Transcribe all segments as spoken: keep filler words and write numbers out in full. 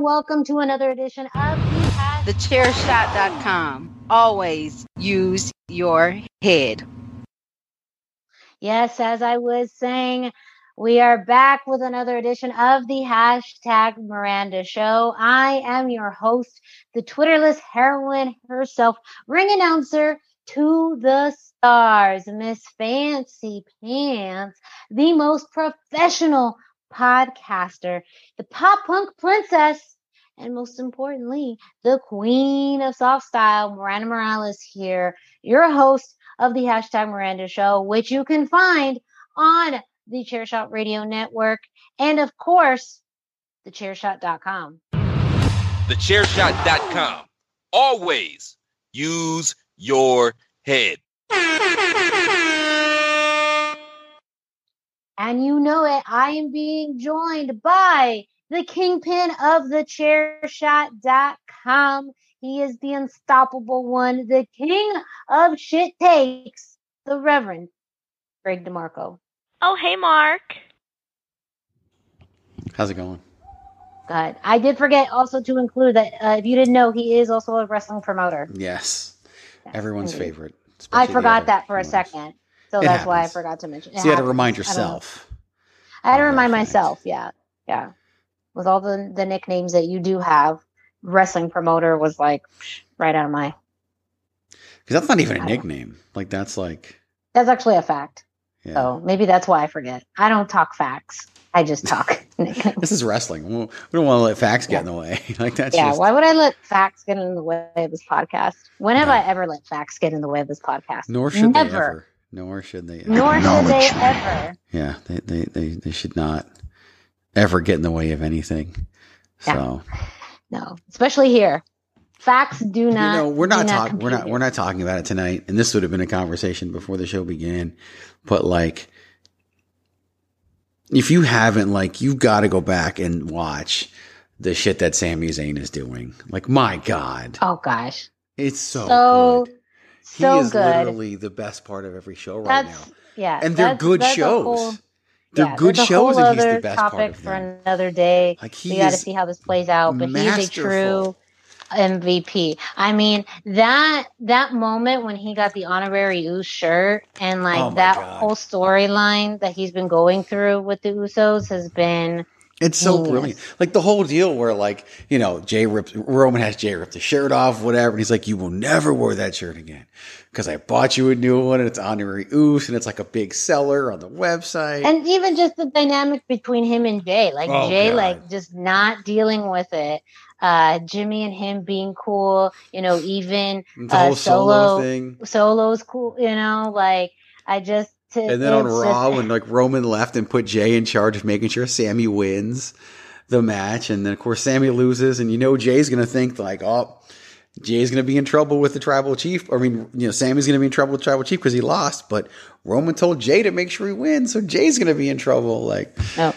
Welcome to another edition of the chair shot dot com. Always use your head. Yes, as I was saying, we are back with another edition of the hashtag Miranda Show. I am your host, the Twitterless heroine herself, ring announcer to the stars, Miss Fancy Pants, the most professional podcaster, the pop punk princess, and most importantly, the queen of soft style, Miranda Morales here, your host of the hashtag Miranda Show, which you can find on the Chairshot Radio Network and, of course, the chair shot dot com. the chair shot dot com. Always use your head. And you know it, I am being joined by the kingpin of the chair shot dot com. He is the unstoppable one, the king of shit takes, the Reverend Greg DeMarco. Oh, hey, Mark. How's it going? God, I did forget also to include that uh, if you didn't know, he is also a wrestling promoter. Yes, yes, everyone's indeed. Favorite. I forgot that for promoters. A second, so it that's happens. Why I forgot to mention. It so you happens. Had to remind yourself. I, I had to remind myself, yeah, yeah. With all the, the nicknames that you do have, wrestling promoter was like right out of my. Because that's not even a nickname. Know. Like that's like. That's actually a fact. Yeah. So maybe that's why I forget. I don't talk facts. I just talk nicknames. This is wrestling. We don't want to let facts get yeah. in the way. Like that's. Yeah. Just... Why would I let facts get in the way of this podcast? When have no. I ever let facts get in the way of this podcast? Nor should Never. They ever. Nor should they. Ever. Nor should they ever. Yeah. They they they, they should not. Ever get in the way of anything. Yeah. So no, especially here. Facts do not, you know, we're not talking, we're not, we're not talking about it tonight. And this would have been a conversation before the show began, but like, if you haven't, like, you've got to go back and watch the shit that Sami Zayn is doing. Like, my God. Oh gosh. It's so, so good. So he is good. Literally the best part of every show right that's, now. Yeah. And they're good shows. They're yeah, good shows, and he's the best part of them. Topic for another day. Like we got to see how this plays out, but masterful. He's a true M V P. I mean that that moment when he got the honorary U shirt and like oh that God. Whole storyline that he's been going through with the Usos has been. It's so genius. Brilliant. Like the whole deal where like, you know, Jay ripped, Roman has Jay rip the shirt off, whatever. And he's like, you will never wear that shirt again because I bought you a new one and it's honorary Oos and it's like a big seller on the website. And even just the dynamic between him and Jay, like oh, Jay, God. Like just not dealing with it. Uh, Jimmy and him being cool, you know, even the whole uh, solo, solo thing. Solo's cool, you know, like I just. To, and then on Raw, just, when like Roman left and put Jay in charge of making sure Sami wins the match, and then of course Sami loses, and you know Jay's gonna think like, oh, Jay's gonna be in trouble with the tribal chief. I mean, you know, Sami's gonna be in trouble with the tribal chief because he lost, but Roman told Jay to make sure he wins, so Jay's gonna be in trouble. Like, oh.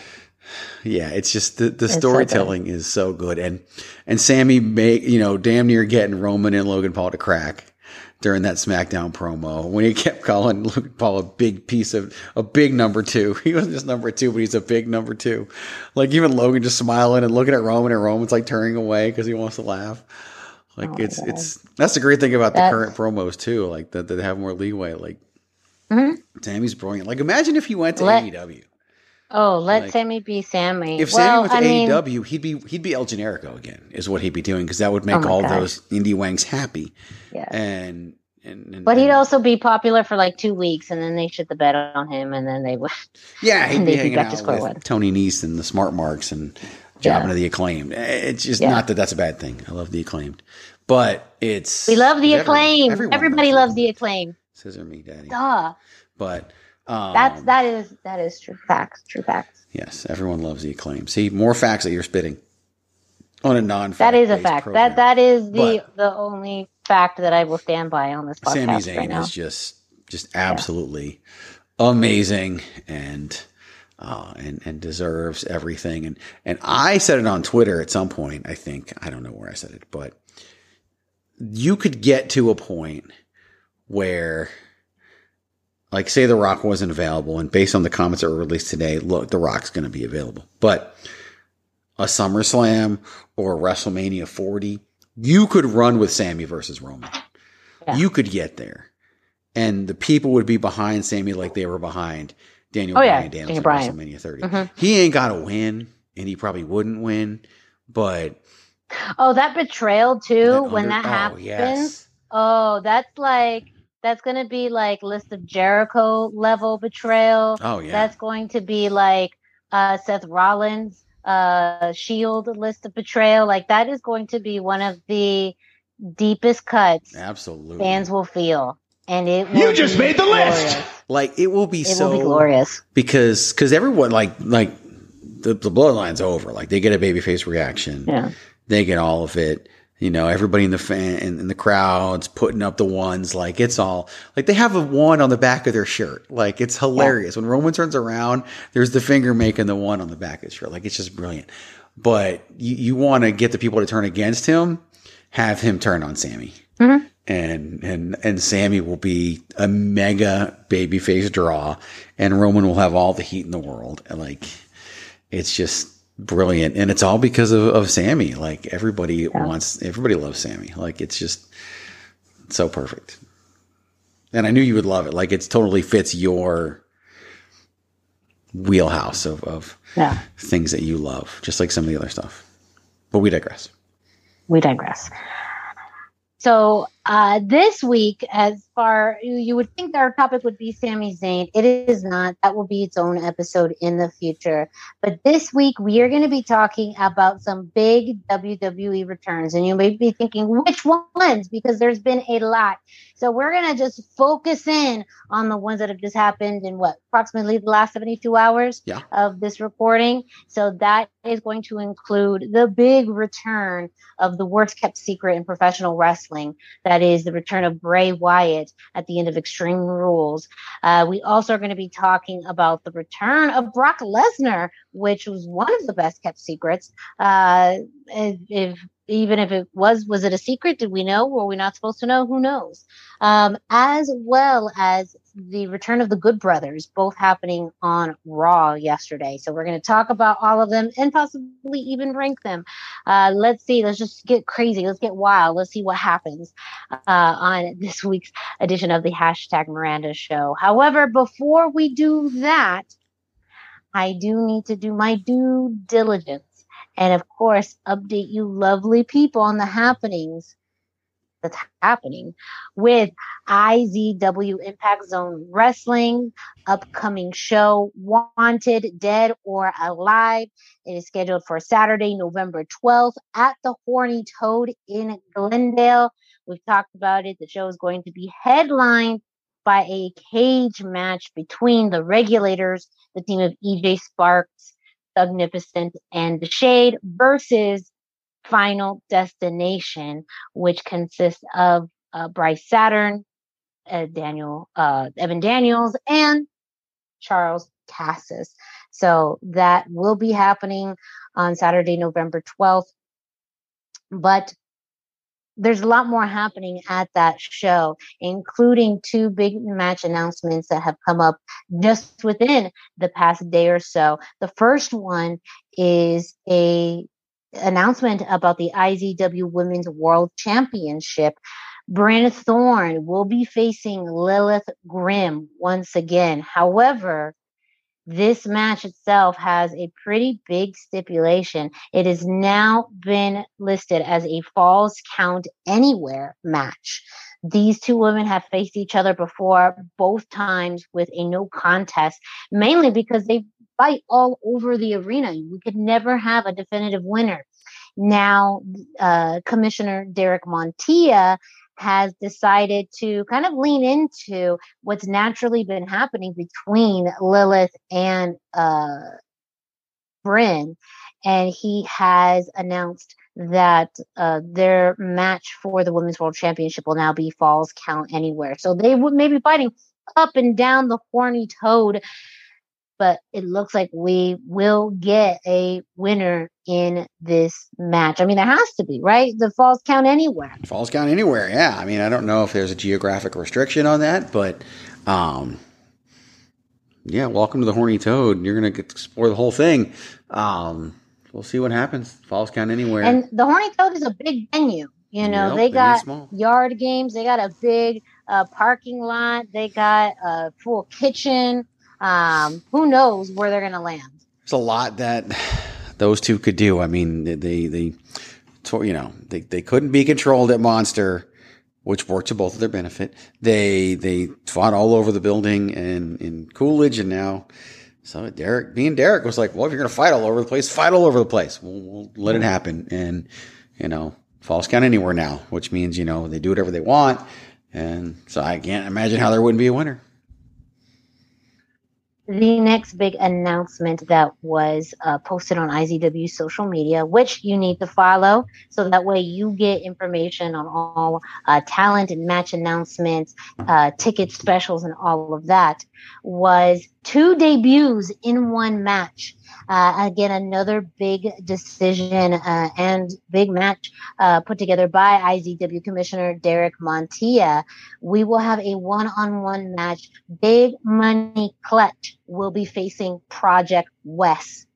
yeah, it's just the, the it's storytelling so is so good, and and Sami make you know damn near getting Roman and Logan Paul to crack. During that SmackDown promo, when he kept calling Luke Paul a big piece of a big number two, he wasn't just number two, but he's a big number two. Like even Logan just smiling and looking at Roman, and Roman's like turning away because he wants to laugh. Like oh it's it's that's the great thing about that's... the current promos too, like that they have more leeway. Like mm-hmm. Sammy's brilliant. Like imagine if he went to Let... A E W. Oh, let like, Sammy be Sammy. If well, Sammy was I A E W, mean, he'd be he'd be El Generico again, is what he'd be doing, because that would make oh all gosh. those indie wangs happy. Yeah. And, and, and but he'd and, also be popular for like two weeks, and then they shit the bed on him, and then they would. Yeah, he'd be hanging out with one. Tony Nese and the Smart Marks and jobbing yeah. to the Acclaimed. It's just yeah. not that that's a bad thing. I love the Acclaimed, but it's we love the Acclaimed. Everyone, Everybody loves the Acclaimed. Scissor me, daddy. Duh. But. Um, That's that is that is true facts. True facts. Yes, everyone loves the Acclaim. See, more facts that you're spitting on a non-fact. That is a fact. Program. That that is the but the only fact that I will stand by on this podcast. Sami Zayn right now is just just absolutely yeah. amazing and uh, and and deserves everything. And and I said it on Twitter at some point. I think I don't know where I said it, but you could get to a point where. Like, say The Rock wasn't available, and based on the comments that were released today, look, The Rock's going to be available. But a SummerSlam or a WrestleMania forty, you could run with Sammy versus Roman. Yeah. You could get there. And the people would be behind Sammy like they were behind Daniel oh, Bryan yeah. Danielson at Bryan. WrestleMania thirty. Mm-hmm. He ain't got to win, and he probably wouldn't win. But oh, that betrayal, too, that under- when that oh, happens. Yes. Oh, that's like... That's going to be like List of Jericho level betrayal. Oh, yeah. That's going to be like uh, Seth Rollins, uh, Shield list of betrayal. Like that is going to be one of the deepest cuts. Absolutely. Fans will feel. And it will You just be made the glorious. List. Like it will be it so will be glorious. Because cause everyone like like the, the bloodline's over. Like they get a babyface reaction. Yeah. They get all of it. You know, everybody in the fan in the crowd's putting up the ones, like it's all like they have a one on the back of their shirt. Like it's hilarious. Yeah. When Roman turns around, there's the finger making the one on the back of his shirt. Like it's just brilliant. But you, you want to get the people to turn against him, have him turn on Sammy. Mm-hmm. And and and Sammy will be a mega babyface draw, and Roman will have all the heat in the world. And like it's just brilliant. And it's all because of, of Sammy. Like everybody yeah. wants, everybody loves Sammy. Like it's just so perfect. And I knew you would love it. Like it's totally fits your wheelhouse of, of yeah. things that you love, just like some of the other stuff, but we digress. We digress. So uh, this week, as far you would think our topic would be Sami Zayn. It is not. That will be its own episode in the future. But this week, we are going to be talking about some big W W E returns. And you may be thinking, which ones? Because there's been a lot. So we're going to just focus in on the ones that have just happened in, what, approximately the last seventy-two hours yeah. of this recording. So that is going to include the big return of the worst-kept secret in professional wrestling. That is the return of Bray Wyatt at the end of Extreme Rules. Uh, we also are going to be talking about the return of Brock Lesnar, which was one of the best-kept secrets. Uh, if, if Even if it was, was it a secret? Did we know? Were we not supposed to know? Who knows? Um, as well as the return of the Good Brothers, both happening on Raw yesterday. So we're going to talk about all of them and possibly even rank them. Uh, let's see. Let's just get crazy. Let's get wild. Let's see what happens uh, on this week's edition of the Hashtag Miranda Show. However, before we do that, I do need to do my due diligence. And, of course, update you lovely people on the happenings that's happening with I Z W Impact Zone Wrestling, upcoming show, Wanted, Dead, or Alive. It is scheduled for Saturday, November twelfth at the Horny Toad in Glendale. We've talked about it. The show is going to be headlined by a cage match between the Regulators, the team of E J Sparks, Magnificent, and The Shade versus Final Destination, which consists of uh, Bryce Saturn, uh, Daniel, uh, Evan Daniels, and Charles Cassis. So that will be happening on Saturday, November twelfth. But there's a lot more happening at that show, including two big match announcements that have come up just within the past day or so. The first one is a announcement about the I Z W Women's World Championship. Brynn Thorne will be facing Lilith Grimm once again. However, this match itself has a pretty big stipulation. It has now been listed as a Falls Count Anywhere match. These two women have faced each other before, both times with a no contest, mainly because they fight all over the arena. We could never have a definitive winner. Now, uh, Commissioner Derek Montilla has decided to kind of lean into what's naturally been happening between Lilith and uh, Brynn. And he has announced that uh, their match for the Women's World Championship will now be Falls Count Anywhere. So they would maybe fighting up and down the Horny Toad, but it looks like we will get a winner in this match. I mean, there has to be, right? The Falls Count Anywhere. Falls Count Anywhere, yeah. I mean, I don't know if there's a geographic restriction on that, but um, yeah, welcome to the Horny Toad. You're going to explore the whole thing. Um, we'll see what happens. Falls Count Anywhere. And the Horny Toad is a big venue. You know, nope, they got yard games. They got a big uh, parking lot. They got a full kitchen. Um, who knows where they're going to land? There's a lot that those two could do. I mean, they, they, you know, they, they couldn't be controlled at Monster, which worked to both of their benefit. They, they fought all over the building and in Coolidge, and now, so Derek, being Derek was like, well, if you're going to fight all over the place, fight all over the place. We'll, we'll let it happen. And, you know, Falls Count Anywhere now, which means, you know, they do whatever they want. And so I can't imagine how there wouldn't be a winner. The next big announcement that was uh, posted on I Z W's social media, which you need to follow, so that way you get information on all uh, talent and match announcements, uh, ticket specials, and all of that, was two debuts in one match. Uh, again, another big decision uh, and big match uh, put together by I Z W Commissioner Derek Montilla. We will have a one-on-one match. Big Money Clutch will be facing Project West.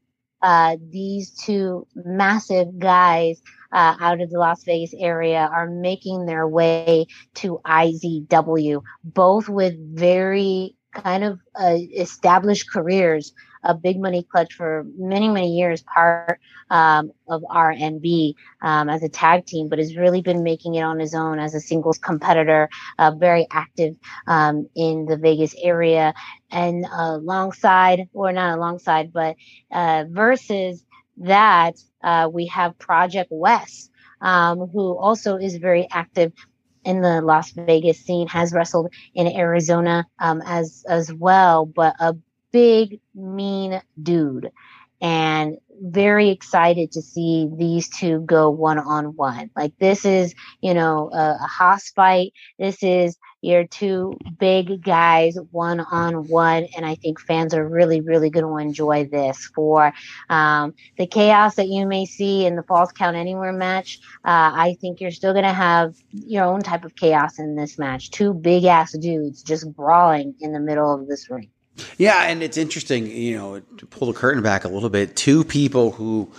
Uh, these two massive guys uh, out of the Las Vegas area are making their way to I Z W, both with very kind of uh, established careers. A Big Money Clutch for many, many years, part um, of R and B um, as a tag team, but has really been making it on his own as a singles competitor, uh, very active um, in the Vegas area. And uh, alongside, or not alongside, but uh, versus that, uh, we have Project West, um, who also is very active in the Las Vegas scene, has wrestled in Arizona um, as, as well, but a big, mean dude, and very excited to see these two go one-on-one. Like, this is, you know, a, a hoss fight. This is your two big guys one-on-one, and I think fans are really, really going to enjoy this. For um, the chaos that you may see in the Falls Count Anywhere match, uh, I think you're still going to have your own type of chaos in this match. Two big-ass dudes just brawling in the middle of this ring. Yeah, and it's interesting, you know, to pull the curtain back a little bit, two people who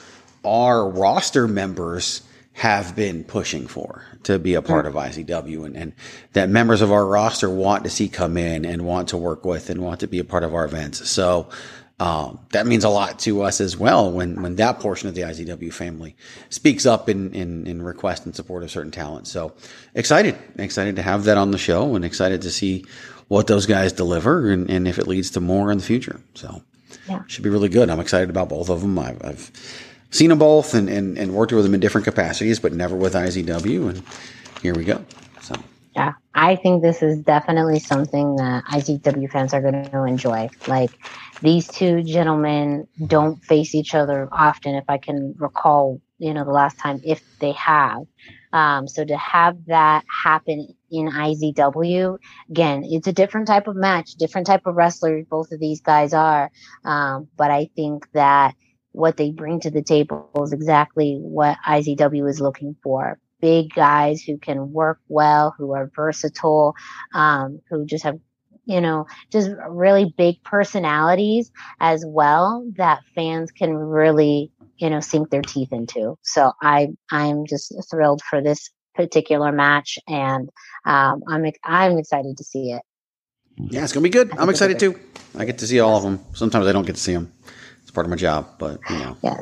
are roster members have been pushing for to be a part of I C W, and, and that members of our roster want to see come in and want to work with and want to be a part of our events. So um, that means a lot to us as well when, when that portion of the I C W family speaks up in, in, in request and support of certain talent. So excited, excited to have that on the show, and excited to see what those guys deliver, and, and if it leads to more in the future. So yeah, should be really good. I'm excited about both of them. I've, I've seen them both and, and, and worked with them in different capacities, but never with I Z W. And here we go. So yeah, I think this is definitely something that I Z W fans are going to enjoy. Like, these two gentlemen don't face each other often, if I can recall, you know, the last time, if they have. Um, so to have that happen in I Z W, again, it's a different type of match, different type of wrestler both of these guys are. Um, but I think that what they bring to the table is exactly what I Z W is looking for. Big guys who can work well, who are versatile, um, who just have, you know, just really big personalities as well that fans can really, you know, sink their teeth into. So I, I'm just thrilled for this particular match, and um, I'm, I'm excited to see it. Yeah, it's going to be good. I'm excited too. I get to see all of them. Sometimes I don't get to see them. It's part of my job, but you know. Yeah.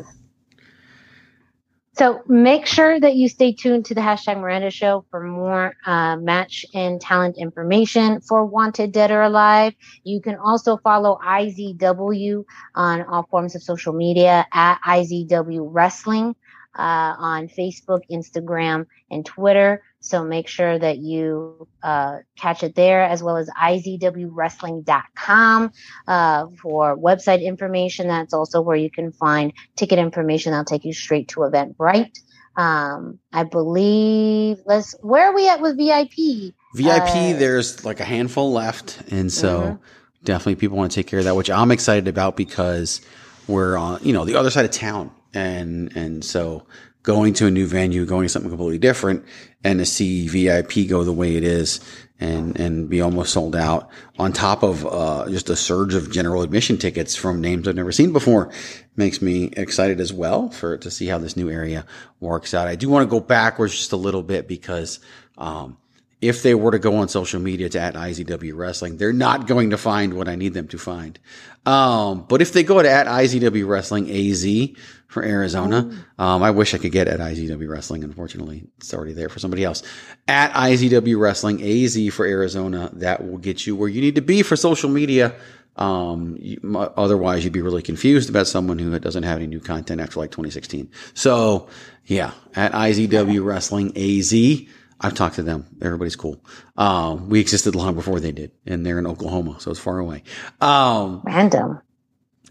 So make sure that you stay tuned to the hashtag Miranda Show for more uh, match and talent information for Wanted Dead or Alive. You can also follow I Z W on all forms of social media at I Z W Wrestling uh, on Facebook, Instagram, and Twitter. So make sure that you uh, catch it there, as well as I Z W wrestling dot com uh, for website information. That's also where you can find ticket information. That'll take you straight to Eventbrite. Um, I believe, let's, where are we at with V I P? V I P, uh, there's like a handful left. And so mm-hmm. definitely people want to take care of that, which I'm excited about because we're on, you know, the other side of town. And, and so going to a new venue, going to something completely different, and to see V I P go the way it is and, and be almost sold out on top of uh, just a surge of general admission tickets from names I've never seen before makes me excited as well for to see how this new area works out. I do want to go backwards just a little bit because um, if they were to go on social media to at I Z W Wrestling, they're not going to find what I need them to find. Um, but if they go to at I Z W Wrestling A Z for Arizona, um, I wish I could get at I Z W Wrestling. Unfortunately, it's already there for somebody else. At I Z W Wrestling A Z for Arizona, that will get you where you need to be for social media. Um, you, otherwise, you'd be really confused about someone who doesn't have any new content after like twenty sixteen. So, yeah, at I Z W Wrestling A Z. I've talked to them. Everybody's cool. Um, we existed long before they did, and they're in Oklahoma, so it's far away. Um, Random,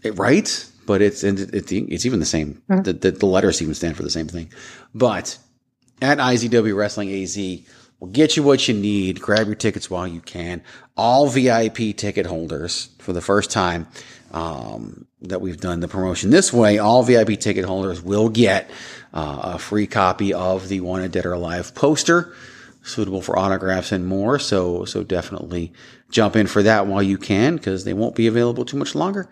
it, right? But it's it, it, it's even the same. Mm-hmm. The, the, the letters even stand for the same thing. But at I Z W Wrestling A Z, we'll get you what you need. Grab your tickets while you can. All V I P ticket holders for the first time um, that we've done the promotion this way, all V I P ticket holders will get uh, a free copy of the Wanted Dead or Alive poster, suitable for autographs and more. So, so definitely jump in for that while you can, because they won't be available too much longer.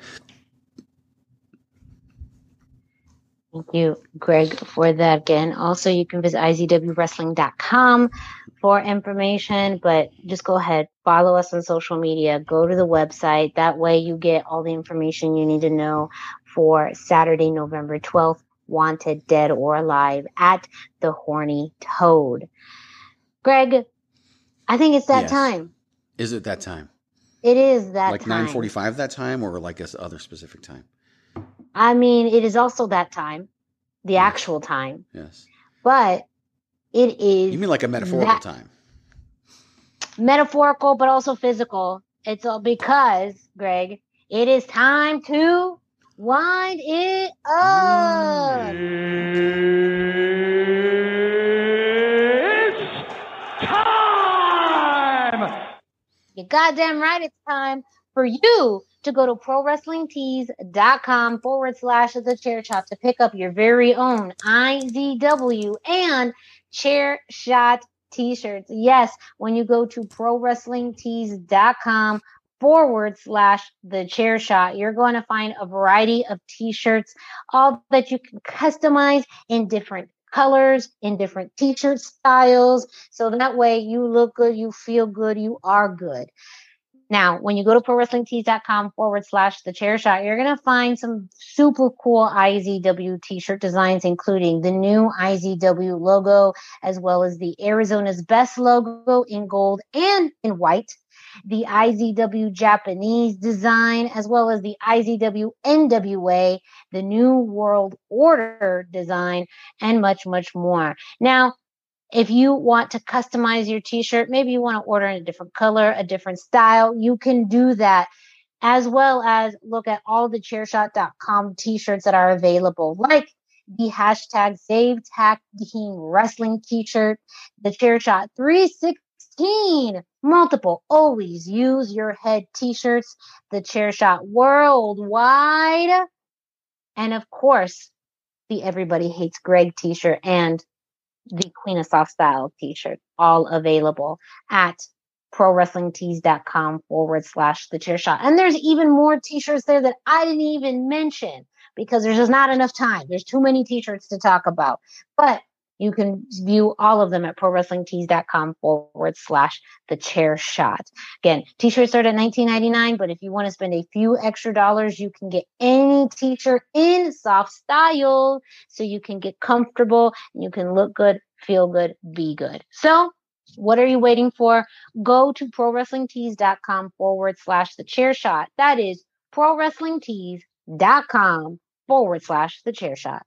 Thank you, Greg, for that again. Also, you can visit I Z W wrestling dot com for information, but just go ahead, follow us on social media, go to the website. That way you get all the information you need to know for Saturday, November twelfth, Wanted Dead or Alive at the Horny Toad. Greg, I think it's that yes. time. Is it that time? It is that like time. Like nine forty-five that time, or like this other specific time? I mean, it is also that time, the yes. actual time. Yes. But it is. You mean like a metaphorical time? Metaphorical, but also physical. It's all because, Greg, it is time to wind it up. It's time. You're goddamn right, it's time for you to go to pro wrestling tees dot com forward slash the chair shot to pick up your very own I Z W and chair shot t-shirts. Yes, when you go to pro wrestling tees dot com forward slash the chair shot, you're going to find a variety of t-shirts, all that you can customize in different colors, in different t-shirt styles. So that way you look good, you feel good, you are good. Now, when you go to pro wrestling tees dot com forward slash the chair shot, you're going to find some super cool I Z W t-shirt designs, including the new I Z W logo, as well as the Arizona's Best logo in gold and in white, the I Z W Japanese design, as well as the I Z W N W A, the New World Order design, and much, much more. Now, if you want to customize your t-shirt, maybe you want to order in a different color, a different style, you can do that, as well as look at all the chair shot dot com t-shirts that are available, like the hashtag Save Tag Team Wrestling t-shirt, the Chairshot three sixteen, multiple always use your head t-shirts, the Chairshot Worldwide, and of course, the Everybody Hates Greg t-shirt and the Queen of Soft Style t-shirt, all available at pro wrestling tees dot com forward slash the chair shot. And there's even more t-shirts there that I didn't even mention because there's just not enough time. There's too many t-shirts to talk about. But You can view all of them at prowrestlingtees.com forward slash the chair shot. Again, t-shirts start at nineteen ninety-nine dollars, but if you want to spend a few extra dollars, you can get any t-shirt in soft style so you can get comfortable and you can look good, feel good, be good. So what are you waiting for? Go to prowrestlingtees.com forward slash the chair shot. That is prowrestlingtees.com forward slash the chair shot.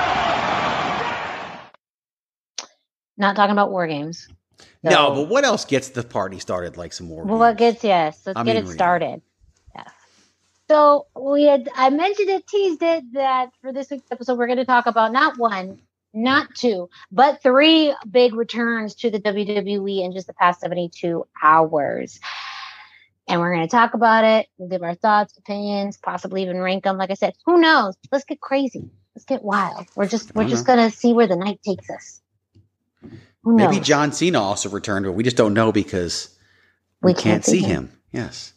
Not talking about war games. So. No, but what else gets the party started like some war well, games? What gets, yes. Let's I get mean, it really. started. Yeah. So we had, I mentioned it, teased it, that for this week's episode, we're going to talk about not one, not two, but three big returns to the W W E in just the past seventy-two hours. And we're going to talk about it. We'll give our thoughts, opinions, possibly even rank them. Like I said, who knows? Let's get crazy. Let's get wild. We're just, we're just going to see where the night takes us. Maybe John Cena also returned, but we just don't know because we, we can't, can't see him. him. Yes.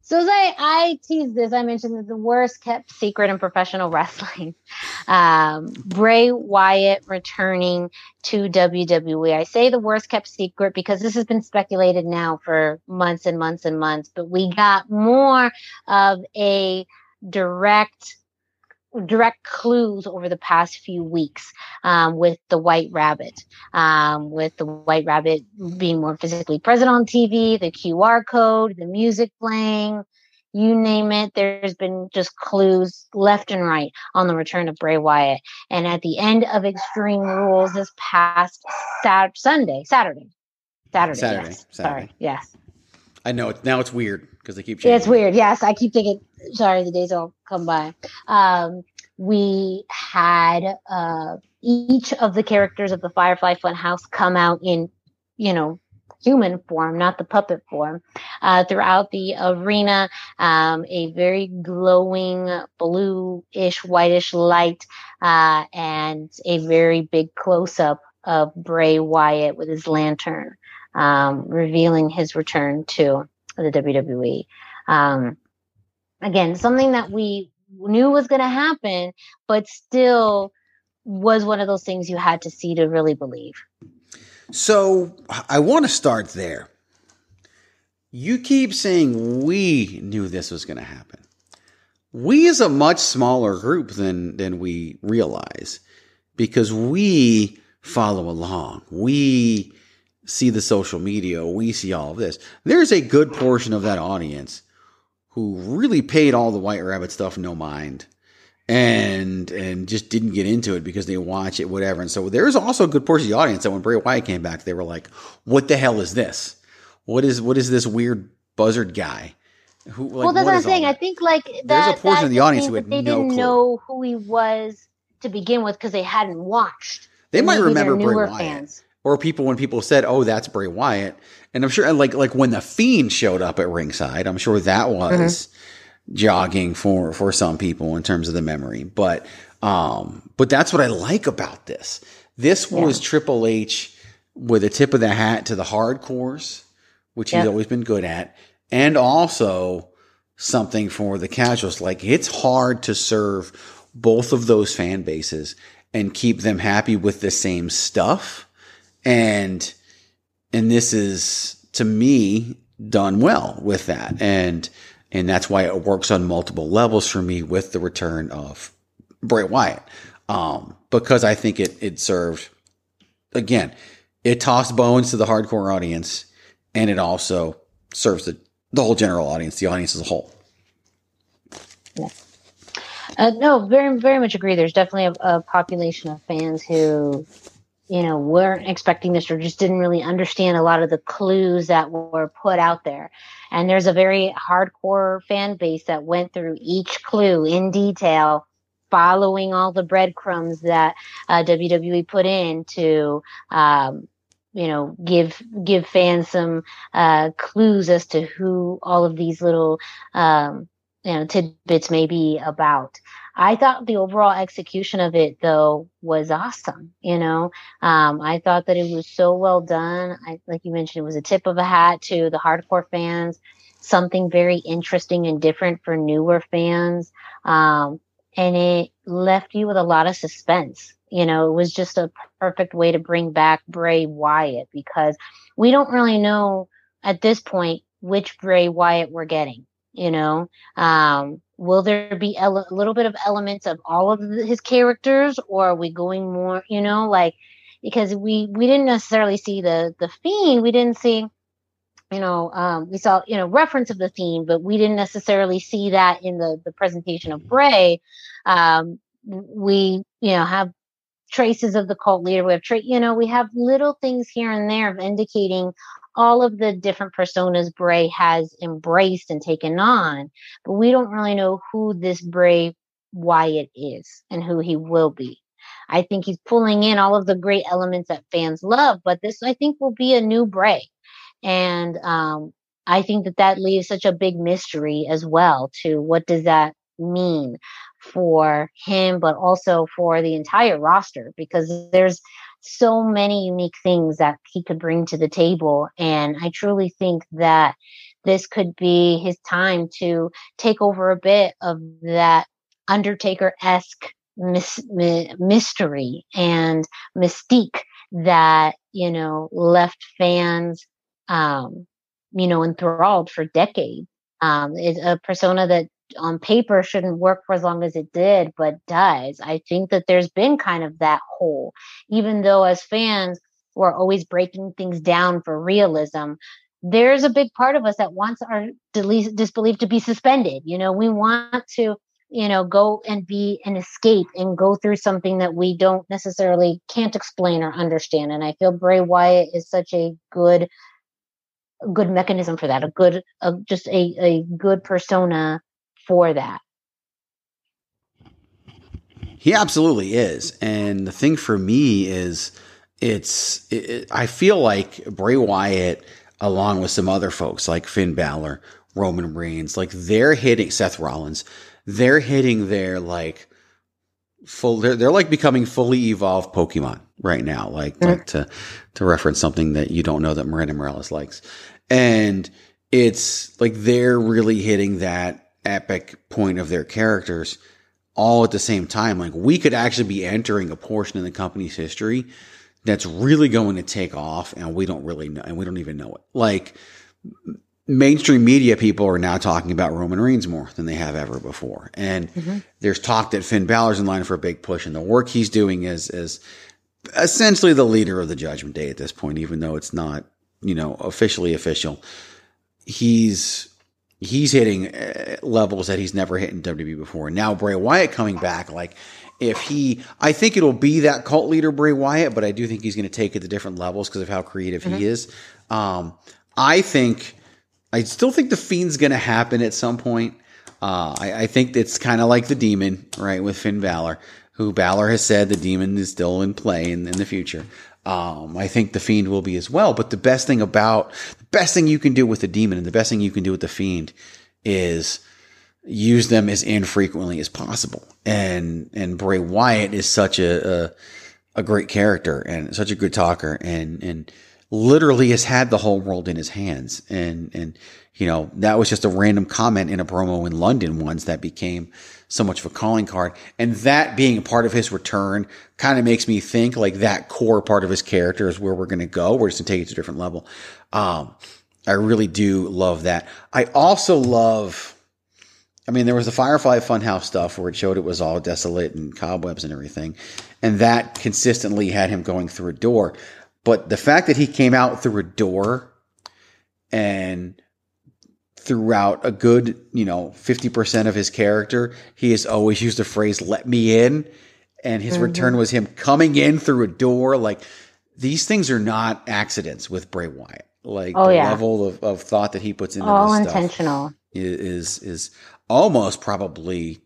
So as I, I teased this, I mentioned that the worst kept secret in professional wrestling. Um, Bray Wyatt returning to W W E. I say the worst kept secret because this has been speculated now for months and months and months, but we got more of a direct direct clues over the past few weeks um, with the White Rabbit, um, with the White Rabbit being more physically present on T V, the Q R code, the music playing, you name it. There's been just clues left and right on the return of Bray Wyatt. And at the end of Extreme Rules this past Saturday, Sunday, Saturday, Saturday, Saturday, yes. Saturday. Sorry, yes. I know it's now it's weird because they keep changing. It's weird. Yes. I keep thinking, sorry, the days all come by. Um, we had uh, each of the characters of the Firefly Funhouse come out in, you know, human form, not the puppet form, uh, throughout the arena. Um, a very glowing blue-ish, whitish light, uh, and a very big close-up of Bray Wyatt with his lantern. Um, revealing his return to the W W E. Um, again, something that we knew was going to happen, but still was one of those things you had to see to really believe. So I want to start there. You keep saying we knew this was going to happen. We is a much smaller group than, than we realize because we follow along. We see the social media, we see all of this. There's a good portion of that audience who really paid all the White Rabbit stuff no mind and and just didn't get into it because they watch it, whatever. And so there's also a good portion of the audience that when Bray Wyatt came back, they were like, what the hell is this? What is what is this weird buzzard guy? Who, like, well, that's what I'm saying. I think like that, there's a portion of the audience who had no clue. They didn't know who he was to begin with because they hadn't watched. They might remember Bray Wyatt. Fans. Or people, when people said, oh, that's Bray Wyatt. And I'm sure, like, like when The Fiend showed up at ringside, I'm sure that was mm-hmm. jogging for, for some people in terms of the memory. But, um, but that's what I like about this. This yeah. was Triple H with a tip of the hat to the hardcores, which yep. he's always been good at. And also something for the casuals. Like, it's hard to serve both of those fan bases and keep them happy with the same stuff. And, and this is, to me, done well with that. And, and that's why it works on multiple levels for me with the return of Bray Wyatt. Um, because I think it, it served, again, it tossed bones to the hardcore audience and it also serves the, the whole general audience, the audience as a whole. Yeah. Uh, no, very, very much agree. There's definitely a, a population of fans who you know, weren't expecting this or just didn't really understand a lot of the clues that were put out there. And there's a very hardcore fan base that went through each clue in detail, following all the breadcrumbs that uh, W W E put in to, um, you know, give give fans some uh, clues as to who all of these little, um, you know, tidbits may be about. I thought the overall execution of it, though, was awesome. You know, um, I thought that it was so well done. I, like you mentioned, it was a tip of a hat to the hardcore fans, something very interesting and different for newer fans. Um, and it left you with a lot of suspense. You know, it was just a perfect way to bring back Bray Wyatt, because we don't really know at this point which Bray Wyatt we're getting, you know. Um, will there be a ele- little bit of elements of all of the, his characters, or are we going more, you know, like, because we, we didn't necessarily see the, the Fiend. We didn't see, you know, um, we saw, you know, reference of the Fiend, but we didn't necessarily see that in the, the presentation of Bray. Um, we, you know, have traces of the cult leader. We have tra- you know, we have little things here and there of indicating all of the different personas Bray has embraced and taken on, but we don't really know who this Bray Wyatt is and who he will be. I think he's pulling in all of the great elements that fans love, but this, I think, will be a new Bray. And um, I think that that leaves such a big mystery as well to what does that mean for him, but also for the entire roster, because there's so many unique things that he could bring to the table. And I truly think that this could be his time to take over a bit of that Undertaker-esque mis- mi- mystery and mystique that, you know, left fans, um, you know, enthralled for decades. Um, it's a persona that on paper shouldn't work for as long as it did, but does. I think that there's been kind of that hole, even though as fans we're always breaking things down for realism. There's a big part of us that wants our del- disbelief to be suspended. You know, we want to, you know, go and be an escape and go through something that we don't necessarily can't explain or understand. And I feel Bray Wyatt is such a good, good mechanism for that. A good, a, just a, a good persona for that. He absolutely is. And the thing for me is it's, it, it, I feel like Bray Wyatt, along with some other folks like Finn Balor, Roman Reigns, like they're hitting Seth Rollins, they're hitting their like full, they're, they're like becoming fully evolved Pokemon right now. Like, mm-hmm. like to, to reference something that you don't know that Miranda Morales likes. And it's like, they're really hitting that epic point of their characters all at the same time. Like we could actually be entering a portion of the company's history that's really going to take off, and we don't really know, and we don't even know it. Like mainstream media people are now talking about Roman Reigns more than they have ever before. And mm-hmm. there's talk that Finn Balor's in line for a big push, and the work he's doing is, is essentially the leader of the Judgment Day at this point, even though it's not, you know, officially official. He's, He's hitting uh, levels that he's never hit in W W E before. Now Bray Wyatt coming back, like if he, I think it'll be that cult leader Bray Wyatt, but I do think he's going to take it to different levels because of how creative mm-hmm. he is. Um, I think, I still think the Fiend's going to happen at some point. Uh, I, I think it's kind of like the Demon, right? With Finn Balor, who Balor has said the Demon is still in play in, in the future. Um, I think the Fiend will be as well, but the best thing about the best thing you can do with the Demon and the best thing you can do with the Fiend is use them as infrequently as possible. And, and Bray Wyatt is such a, a, a great character and such a good talker and, and literally has had the whole world in his hands. And, and, you know, that was just a random comment in a promo in London once that became so much of a calling card. And that being a part of his return kind of makes me think like that core part of his character is where we're going to go. We're just going to take it to a different level. Um, I really do love that. I also love, I mean, there was the Firefly Funhouse stuff where it showed it was all desolate and cobwebs and everything. And that consistently had him going through a door. But the fact that he came out through a door and threw out a good, you know, fifty percent of his character, he has always used the phrase, let me in. and his mm-hmm. return was him coming in through a door. Like, these things are not accidents with Bray Wyatt. Like, oh, the yeah. level of, of thought that he puts into all this intentional stuff is is almost probably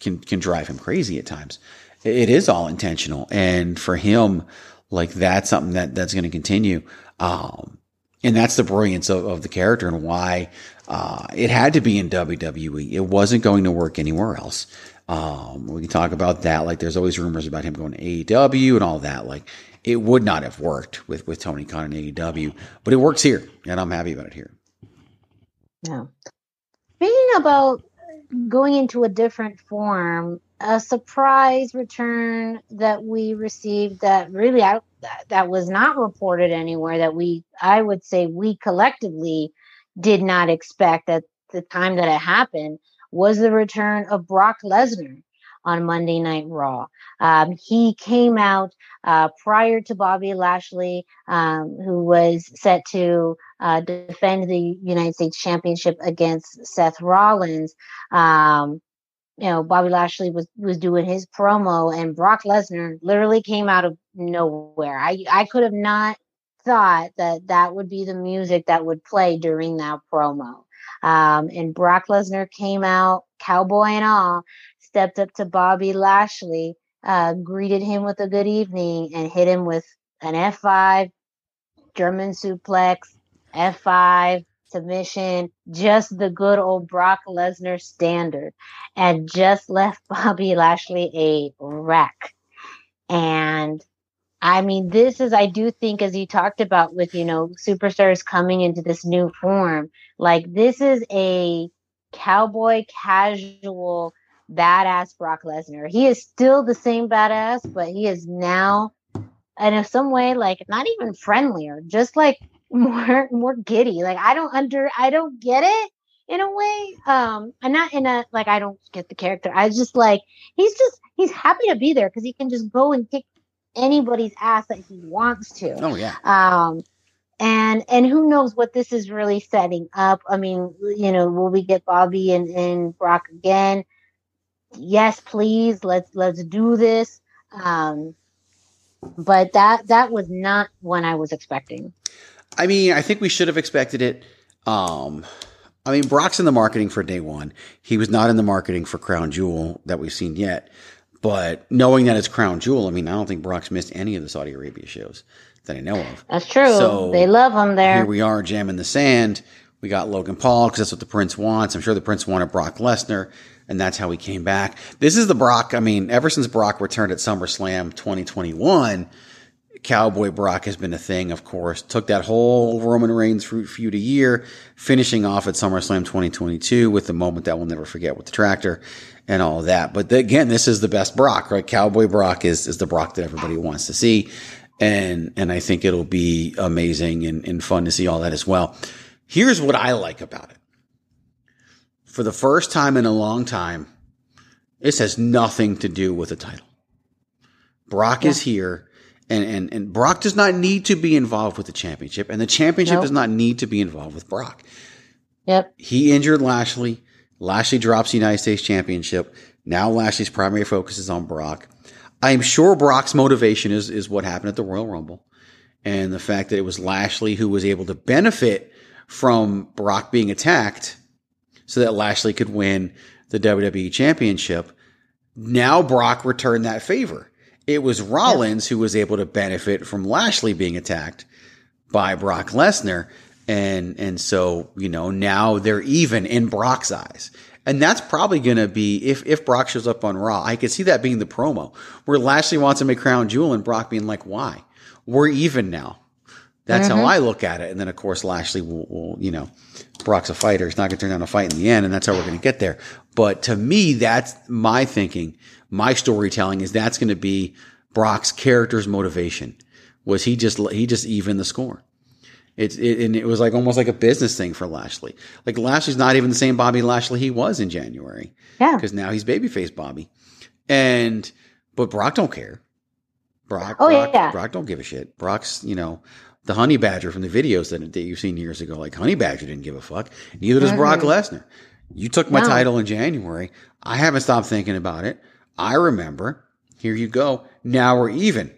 can can drive him crazy at times. It is all intentional, and for him, like, that's something that that's going to continue. Um, and that's the brilliance of, of the character and why uh, it had to be in W W E. It wasn't going to work anywhere else. Um, we can talk about that. Like, there's always rumors about him going to A E W and all that. Like, it would not have worked with, with Tony Khan and A E W, but it works here, and I'm happy about it here. Yeah. Speaking about going into a different form, a surprise return that we received that really I, that, that was not reported anywhere, that we, I would say we collectively did not expect at the time that it happened, was the return of Brock Lesnar on Monday Night Raw. Um, he came out uh, prior to Bobby Lashley, um, who was set to uh, defend the United States Championship against Seth Rollins. Um, you know, Bobby Lashley was, was doing his promo, and Brock Lesnar literally came out of nowhere. I, I could have not thought that that would be the music that would play during that promo. Um, and Brock Lesnar came out, cowboy and all, stepped up to Bobby Lashley, uh, greeted him with a good evening, and hit him with an F five, German suplex, F five, submission, just the good old Brock Lesnar standard, and just left Bobby Lashley a wreck. And I mean, this is, I do think, as you talked about with, you know, superstars coming into this new form, like, this is a cowboy casual badass Brock Lesnar. He is still the same badass, but he is now, and in some way, like, not even friendlier, just like more, more giddy. Like, I don't under, I don't get it in a way. Um, I'm not in a, like, I don't get the character. I just like, he's just, he's happy to be there because he can just go and kick anybody's ass that he wants to. Oh yeah. Um, and and who knows what this is really setting up? I mean, you know, will we get Bobby and, and Brock again? Yes, please. Let's let's do this. Um, but that that was not one I was expecting. I mean, I think we should have expected it. Um, I mean, Brock's in the marketing for day one. He was not in the marketing for Crown Jewel that we've seen yet. But knowing that it's Crown Jewel, I mean, I don't think Brock's missed any of the Saudi Arabia shows that I know of. That's true. So they love him there. Here we are, jam in the sand. We got Logan Paul because that's what the Prince wants. I'm sure the Prince wanted Brock Lesnar, and that's how he came back. This is the Brock. I mean, ever since Brock returned at SummerSlam twenty twenty-one, Cowboy Brock has been a thing, of course. Took that whole Roman Reigns feud a year, finishing off at SummerSlam twenty twenty-two with the moment that we'll never forget with the tractor and all that. But the, again, this is the best Brock, right? Cowboy Brock is, is the Brock that everybody wants to see. And, and I think it'll be amazing and, and fun to see all that as well. Here's what I like about it. For the first time in a long time, this has nothing to do with a title. Brock yeah. is here. And, and, and Brock does not need to be involved with the championship, and the championship nope. does not need to be involved with Brock. Yep. He injured Lashley. Lashley drops the United States Championship. Now Lashley's primary focus is on Brock. I'm sure Brock's motivation is, is what happened at the Royal Rumble, and the fact that it was Lashley who was able to benefit from Brock being attacked so that Lashley could win the W W E Championship. Now Brock returned that favor. It was Rollins who was able to benefit from Lashley being attacked by Brock Lesnar. And, and so, you know, now they're even in Brock's eyes. And that's probably going to be, if, if Brock shows up on Raw, I could see that being the promo where Lashley wants him a crown jewel and Brock being like, why? We're even now. That's mm-hmm. how I look at it. And then, of course, Lashley will, will, you know, Brock's a fighter. He's not going to turn down a fight in the end, and that's how we're going to get there. But to me, that's my thinking. My storytelling is that's going to be Brock's character's motivation. Was he just, he just evened the score. It's, it, and it was like almost like a business thing for Lashley. Like, Lashley's not even the same Bobby Lashley he was in January. Yeah. Cause now he's babyface Bobby. And, but Brock don't care. Brock, oh, Brock, yeah. Brock don't give a shit. Brock's, you know, the honey badger from the videos that, that you've seen years ago. Like, honey badger didn't give a fuck. Neither does mm-hmm. Brock Lesnar. You took my no. title in January. I haven't stopped thinking about it. I remember here you go. Now we're even.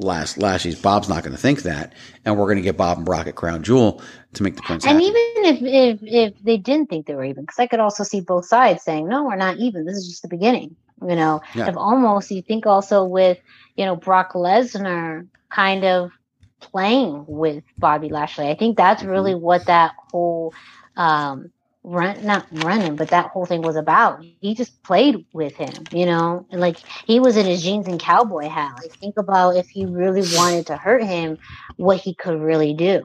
Lash, Lashley's Bob's not going to think that, and we're going to get Bob and Brock at Crown Jewel to make the prince happy. And even if, if if they didn't think they were even, because I could also see both sides saying, no, we're not even. This is just the beginning, you know. Yeah. If almost you think also with, you know, Brock Lesnar kind of playing with Bobby Lashley. I think that's mm-hmm. really what that whole um, run, not running, but that whole thing was about. He just played with him, you know, and like he was in his jeans and cowboy hat. Like, think about if he really wanted to hurt him, what he could really do.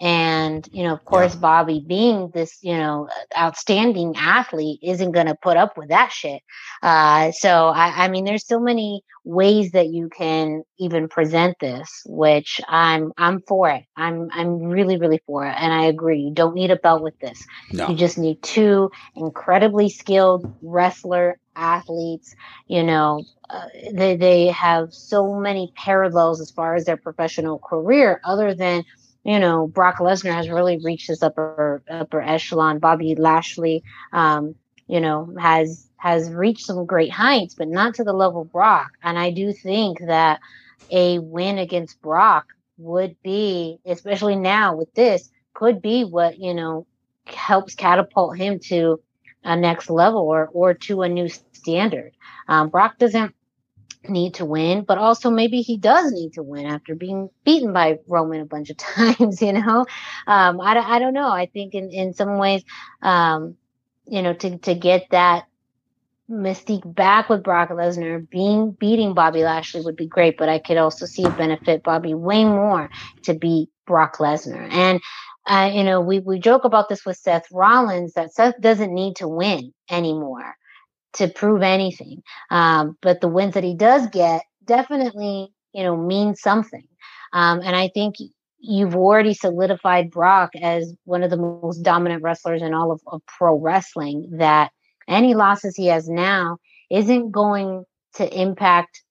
And, you know, of course, yeah. Bobby being this, you know, outstanding athlete isn't going to put up with that shit. Uh, so, I, I mean, there's so many ways that you can even present this, which I'm I'm for it. I'm I'm really, really for it. And I agree. You don't need a belt with this. No. You just need two incredibly skilled wrestler athletes, you know, uh, they, they have so many parallels as far as their professional career other than, you know, Brock Lesnar has really reached this upper upper echelon. Bobby Lashley, um, you know, has has reached some great heights, but not to the level of Brock. And I do think that a win against Brock would be, especially now with this, could be what, you know, helps catapult him to a next level or or to a new standard. Um, Brock doesn't need to win, but also maybe he does need to win after being beaten by Roman a bunch of times, you know. Um, I, I don't know. I think in, in some ways, um, you know, to, to get that mystique back with Brock Lesnar being beating Bobby Lashley would be great, but I could also see it benefit Bobby way more to beat Brock Lesnar. And, uh, you know, we, we joke about this with Seth Rollins, that Seth doesn't need to win anymore to prove anything. Um, but the wins that he does get definitely, you know, mean something. Um, and I think you've already solidified Brock as one of the most dominant wrestlers in all of, of pro wrestling, that any losses he has now isn't going to impact,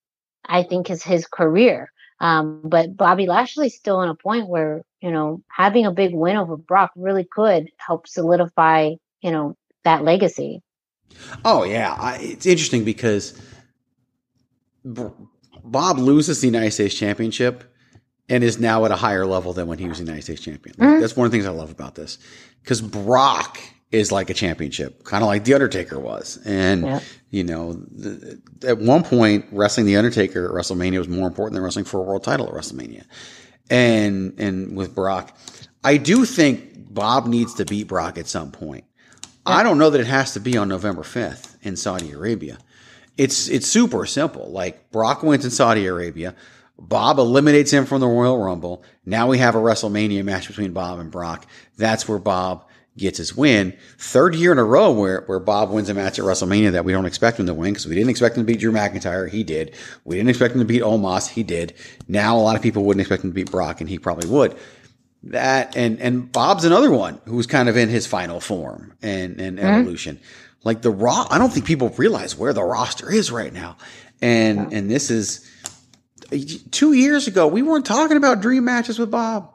I think, his, his career. Um, but Bobby Lashley's still in a point where, you know, having a big win over Brock really could help solidify, you know, that legacy. Oh, yeah. I, it's interesting because B- Bob loses the United States Championship and is now at a higher level than when he was the United States Champion. Like, mm-hmm. That's one of the things I love about this, because Brock is like a championship, kind of like The Undertaker was. And, yeah. you know, the, at one point, wrestling The Undertaker at WrestleMania was more important than wrestling for a world title at WrestleMania. And, and with Brock, I do think Bob needs to beat Brock at some point. I don't know that it has to be on November fifth in Saudi Arabia. It's it's super simple. Like, Brock wins in Saudi Arabia. Bob eliminates him from the Royal Rumble. Now we have a WrestleMania match between Bob and Brock. That's where Bob gets his win. Third year in a row where, where Bob wins a match at WrestleMania that we don't expect him to win, because we didn't expect him to beat Drew McIntyre. He did. We didn't expect him to beat Omos. He did. Now a lot of people wouldn't expect him to beat Brock, and he probably would. That and and Bob's another one who's kind of in his final form and, and mm-hmm. evolution. Like the raw, I don't think people realize where the roster is right now. And yeah. and this is two years ago, we weren't talking about dream matches with Bob,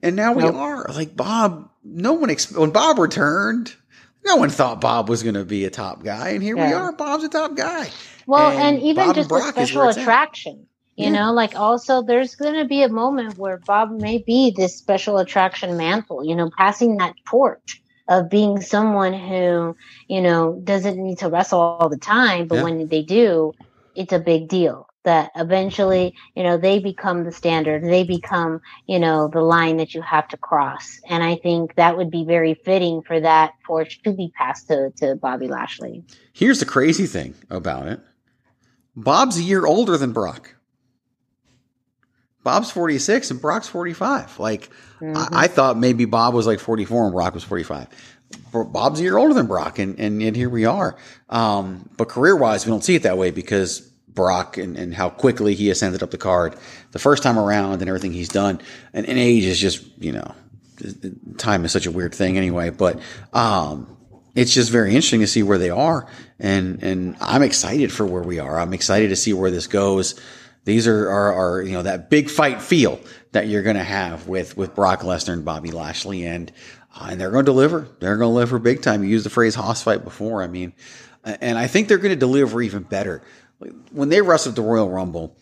and now we nope. are. Like Bob, no one exp- when Bob returned, no one thought Bob was going to be a top guy, and here yeah. we are. Bob's a top guy. Well, and, and even Bob just the special attraction. You yeah. know, like also there's going to be a moment where Bob may be this special attraction mantle, you know, passing that torch of being someone who, you know, doesn't need to wrestle all the time. But yeah. when they do, it's a big deal that eventually, you know, they become the standard. They become, you know, the line that you have to cross. And I think that would be very fitting for that torch to be passed to, to Bobby Lashley. Here's the crazy thing about it. Bob's a year older than Brock. Bob's forty-six and Brock's forty-five. Like, mm-hmm. I, I thought maybe Bob was like forty-four and Brock was forty-five. Bob's a year older than Brock, and and, and here we are. Um, but career-wise, we don't see it that way because Brock and, and how quickly he ascended up the card the first time around and everything he's done. And, and age is just, you know, time is such a weird thing anyway. But um, it's just very interesting to see where they are. And, and I'm excited for where we are. I'm excited to see where this goes. These are, are, are, you know, that big fight feel that you're going to have with, with Brock Lesnar and Bobby Lashley. And, uh, and they're going to deliver. They're going to deliver big time. You used the phrase hoss fight before. I mean, and I think they're going to deliver even better when they wrestled the Royal Rumble,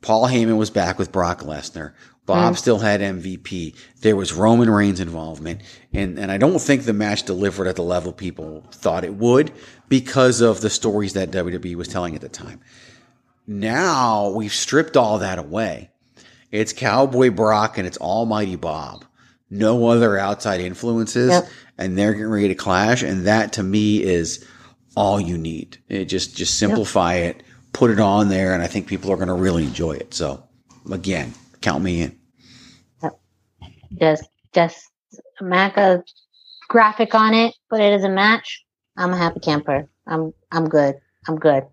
Paul Heyman was back with Brock Lesnar. Bob mm. still had M V P. There was Roman Reigns involvement. And, and I don't think the match delivered at the level people thought it would because of the stories that W W E was telling at the time. Now we've stripped all that away. It's Cowboy Brock and it's Almighty Bob. No other outside influences. Yep. And they're getting ready to clash. And that to me is all you need. It just, just simplify yep. it, put it on there. And I think people are going to really enjoy it. So again, count me in. Just, just Mac a graphic on it, put it as a match. I'm a happy camper. I'm, I'm good. I'm good.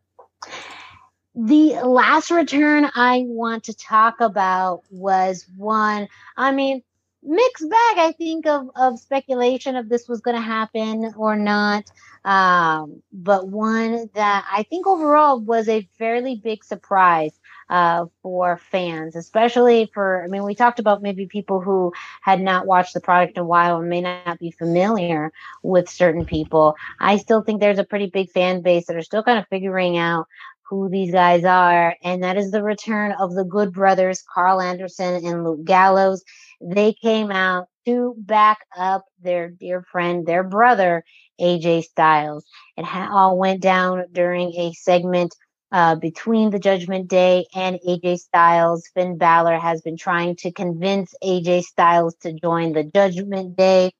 The last return I want to talk about was one. I mean, mixed bag. I think of of speculation of this was going to happen or not, um, but one that I think overall was a fairly big surprise. Uh, for fans, especially for, I mean, we talked about maybe people who had not watched the product in a while and may not be familiar with certain people. I still think there's a pretty big fan base that are still kind of figuring out who these guys are. And that is the return of the Good Brothers, Carl Anderson and Luke Gallows. They came out to back up their dear friend, their brother, A J Styles. It ha- all went down during a segment Uh, between the Judgment Day and A J Styles. Finn Balor has been trying to convince A J Styles to join the Judgment Day.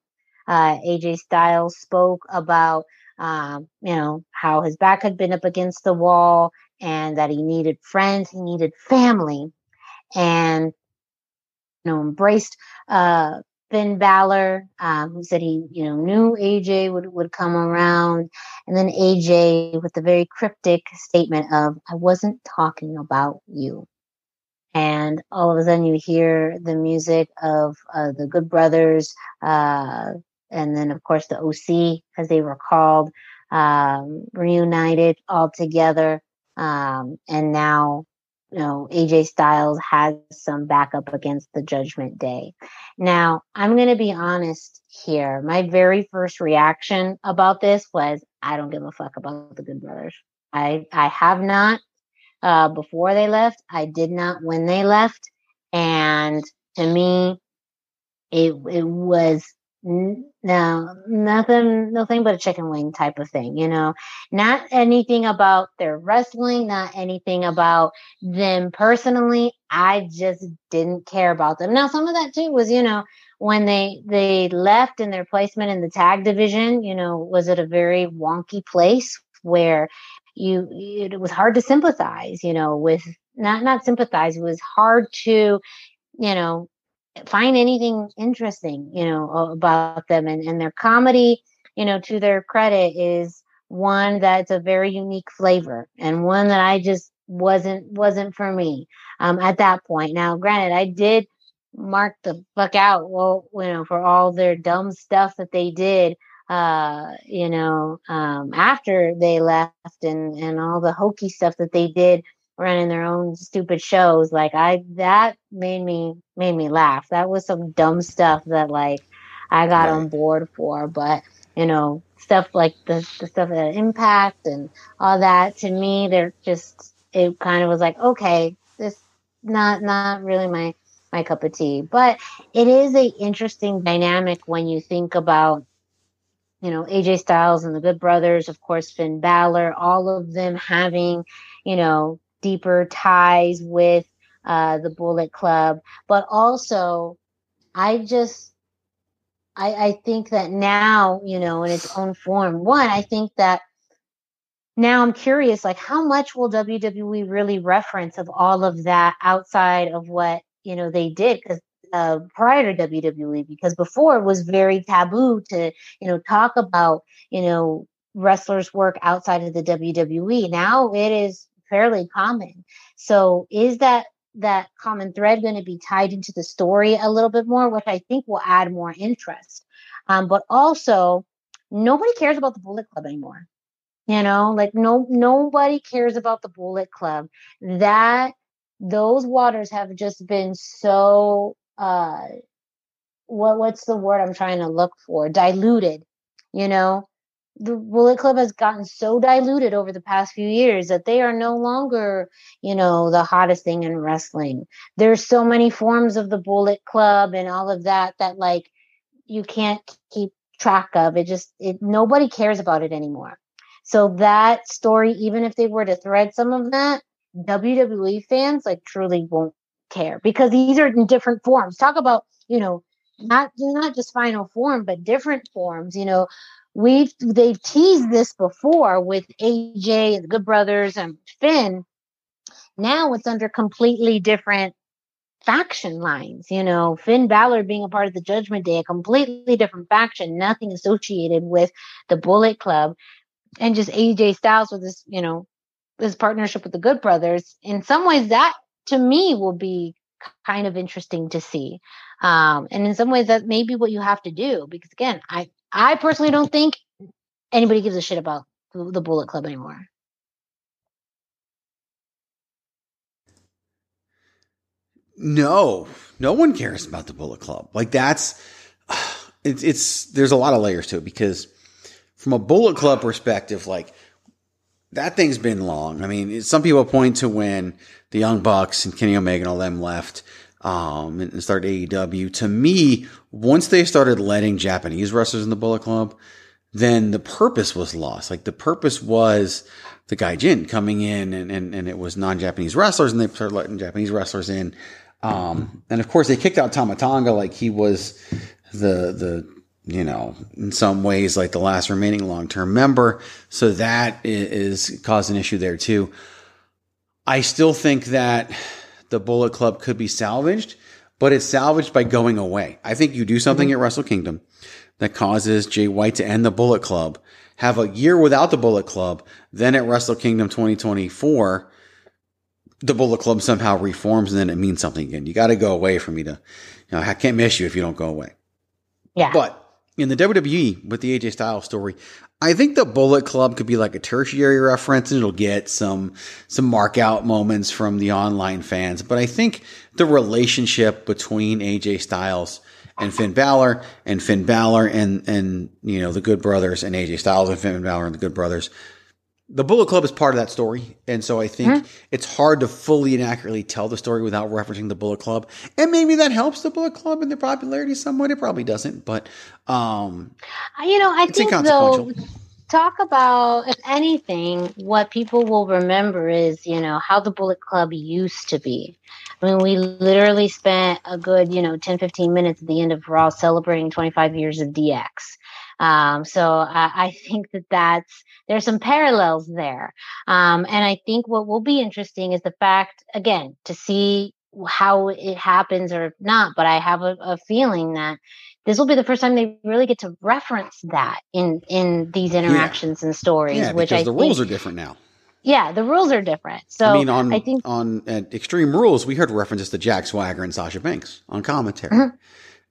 Uh, A J Styles spoke about, um, you know, how his back had been up against the wall and that he needed friends, he needed family, and, you know, embraced uh, Finn Balor, um, who said he, you know, knew A J would, would come around. And then A J with the very cryptic statement of, I wasn't talking about you. And all of a sudden you hear the music of uh, the Good Brothers. Uh, and then, of course, the O C, as they were called, um, reunited all together. Um, and now, you know, A J Styles has some backup against the Judgment Day. Now, I'm going to be honest here. My very first reaction about this was, I don't give a fuck about the Good Brothers. I, I have not uh, before they left. I did not when they left. And to me, it it was n- no, nothing, nothing but a chicken wing type of thing, you know, not anything about their wrestling, not anything about them personally. I just didn't care about them. Now, some of that too was, you know, when they, they left and their placement in the tag division, you know, was at a very wonky place where you, it was hard to sympathize, you know, with not, not sympathize. It was hard to, you know, find anything interesting, you know, about them and, and their comedy, you know, to their credit is one that's a very unique flavor and one that I just wasn't, wasn't for me um, at that point. Now, granted, I did mark the fuck out, well, you know, for all their dumb stuff that they did, uh, you know, um, after they left and, and all the hokey stuff that they did running their own stupid shows. Like I, that made me, made me laugh. That was some dumb stuff that like I got right. on board for, but you know, stuff like the, the stuff that Impact and all that to me, they're just, it kind of was like, okay, this not, not really my, my cup of tea, but it is a interesting dynamic when you think about, you know, A J Styles and the Good Brothers, of course, Finn Balor, all of them having, you know, deeper ties with uh, the Bullet Club. But also, I just, I, I think that now, you know, in its own form, one, I think that now I'm curious, like, how much will W W E really reference of all of that outside of what, you know, they did because uh, prior to W W E, because before it was very taboo to, you know, talk about, you know, wrestlers' work outside of the W W E. Now it is fairly common. So is that that common thread going to be tied into the story a little bit more, which I think will add more interest. Um, but also, nobody cares about the Bullet Club anymore. You know, like no nobody cares about the Bullet Club. That those waters have just been so, uh, what what's the word I'm trying to look for? Diluted, you know? the Bullet Club has gotten so diluted over the past few years that they are no longer, you know, the hottest thing in wrestling. There's so many forms of the Bullet Club and all of that, that like you can't keep track of it. Just it, nobody cares about it anymore. So that story, even if they were to thread some of that, W W E fans like truly won't care, because these are in different forms. Talk about, you know, not not just final form, but different forms. You know, we've they've teased this before with A J and the Good Brothers and Finn. Now it's under completely different faction lines. You know, Finn Balor being a part of the Judgment Day, a completely different faction, nothing associated with the Bullet Club, and just A J Styles with this, you know, his partnership with the Good Brothers. In some ways, that to me will be kind of interesting to see. Um, and in some ways, that may be what you have to do, because again, I, I personally don't think anybody gives a shit about the Bullet Club anymore. No, no one cares about the Bullet Club. Like that's, it's, it's, there's a lot of layers to it, because from a Bullet Club perspective, like that thing's been long. I mean, some people point to when the Young Bucks and Kenny Omega and all them left um, and, and started A E W. To me, once they started letting Japanese wrestlers in the Bullet Club, then the purpose was lost. Like the purpose was the Gaijin coming in, and, and, and it was non-Japanese wrestlers, and they started letting Japanese wrestlers in. Um, and of course, they kicked out Tama Tonga like he was the the. you know, in some ways, like the last remaining long-term member. So that is causing an issue there too. I still think that the Bullet Club could be salvaged, but it's salvaged by going away. I think you do something mm-hmm. at Wrestle Kingdom that causes Jay White to end the Bullet Club, have a year without the Bullet Club. Then at Wrestle Kingdom twenty twenty-four, the Bullet Club somehow reforms, and then it means something again. You got to go away for me to, you know, I can't miss you if you don't go away. Yeah. But in the W W E with the A J Styles story, I think the Bullet Club could be like a tertiary reference, and it'll get some some mark out moments from the online fans. But I think the relationship between A J Styles and Finn Balor, and Finn Balor and and you know the Good Brothers, and A J Styles and Finn Balor and the Good Brothers, the Bullet Club is part of that story. And so I think mm-hmm. it's hard to fully and accurately tell the story without referencing the Bullet Club. And maybe that helps the Bullet Club and their popularity somewhat. It probably doesn't, but, um, you know, I think though, talk about, if anything, what people will remember is, you know, how the Bullet Club used to be. I mean, we literally spent a good, you know, ten, fifteen minutes at the end of Raw celebrating twenty-five years of D X. Um, so I, I think that that's, there's some parallels there. Um, and I think what will be interesting is the fact, again, to see how it happens or not, but I have a, a feeling that this will be the first time they really get to reference that in, in these interactions yeah. and stories, yeah, which I the think, rules are different now. Yeah. The rules are different. So I mean, on, I think on at Extreme Rules, we heard references to Jack Swagger and Sasha Banks on commentary mm-hmm.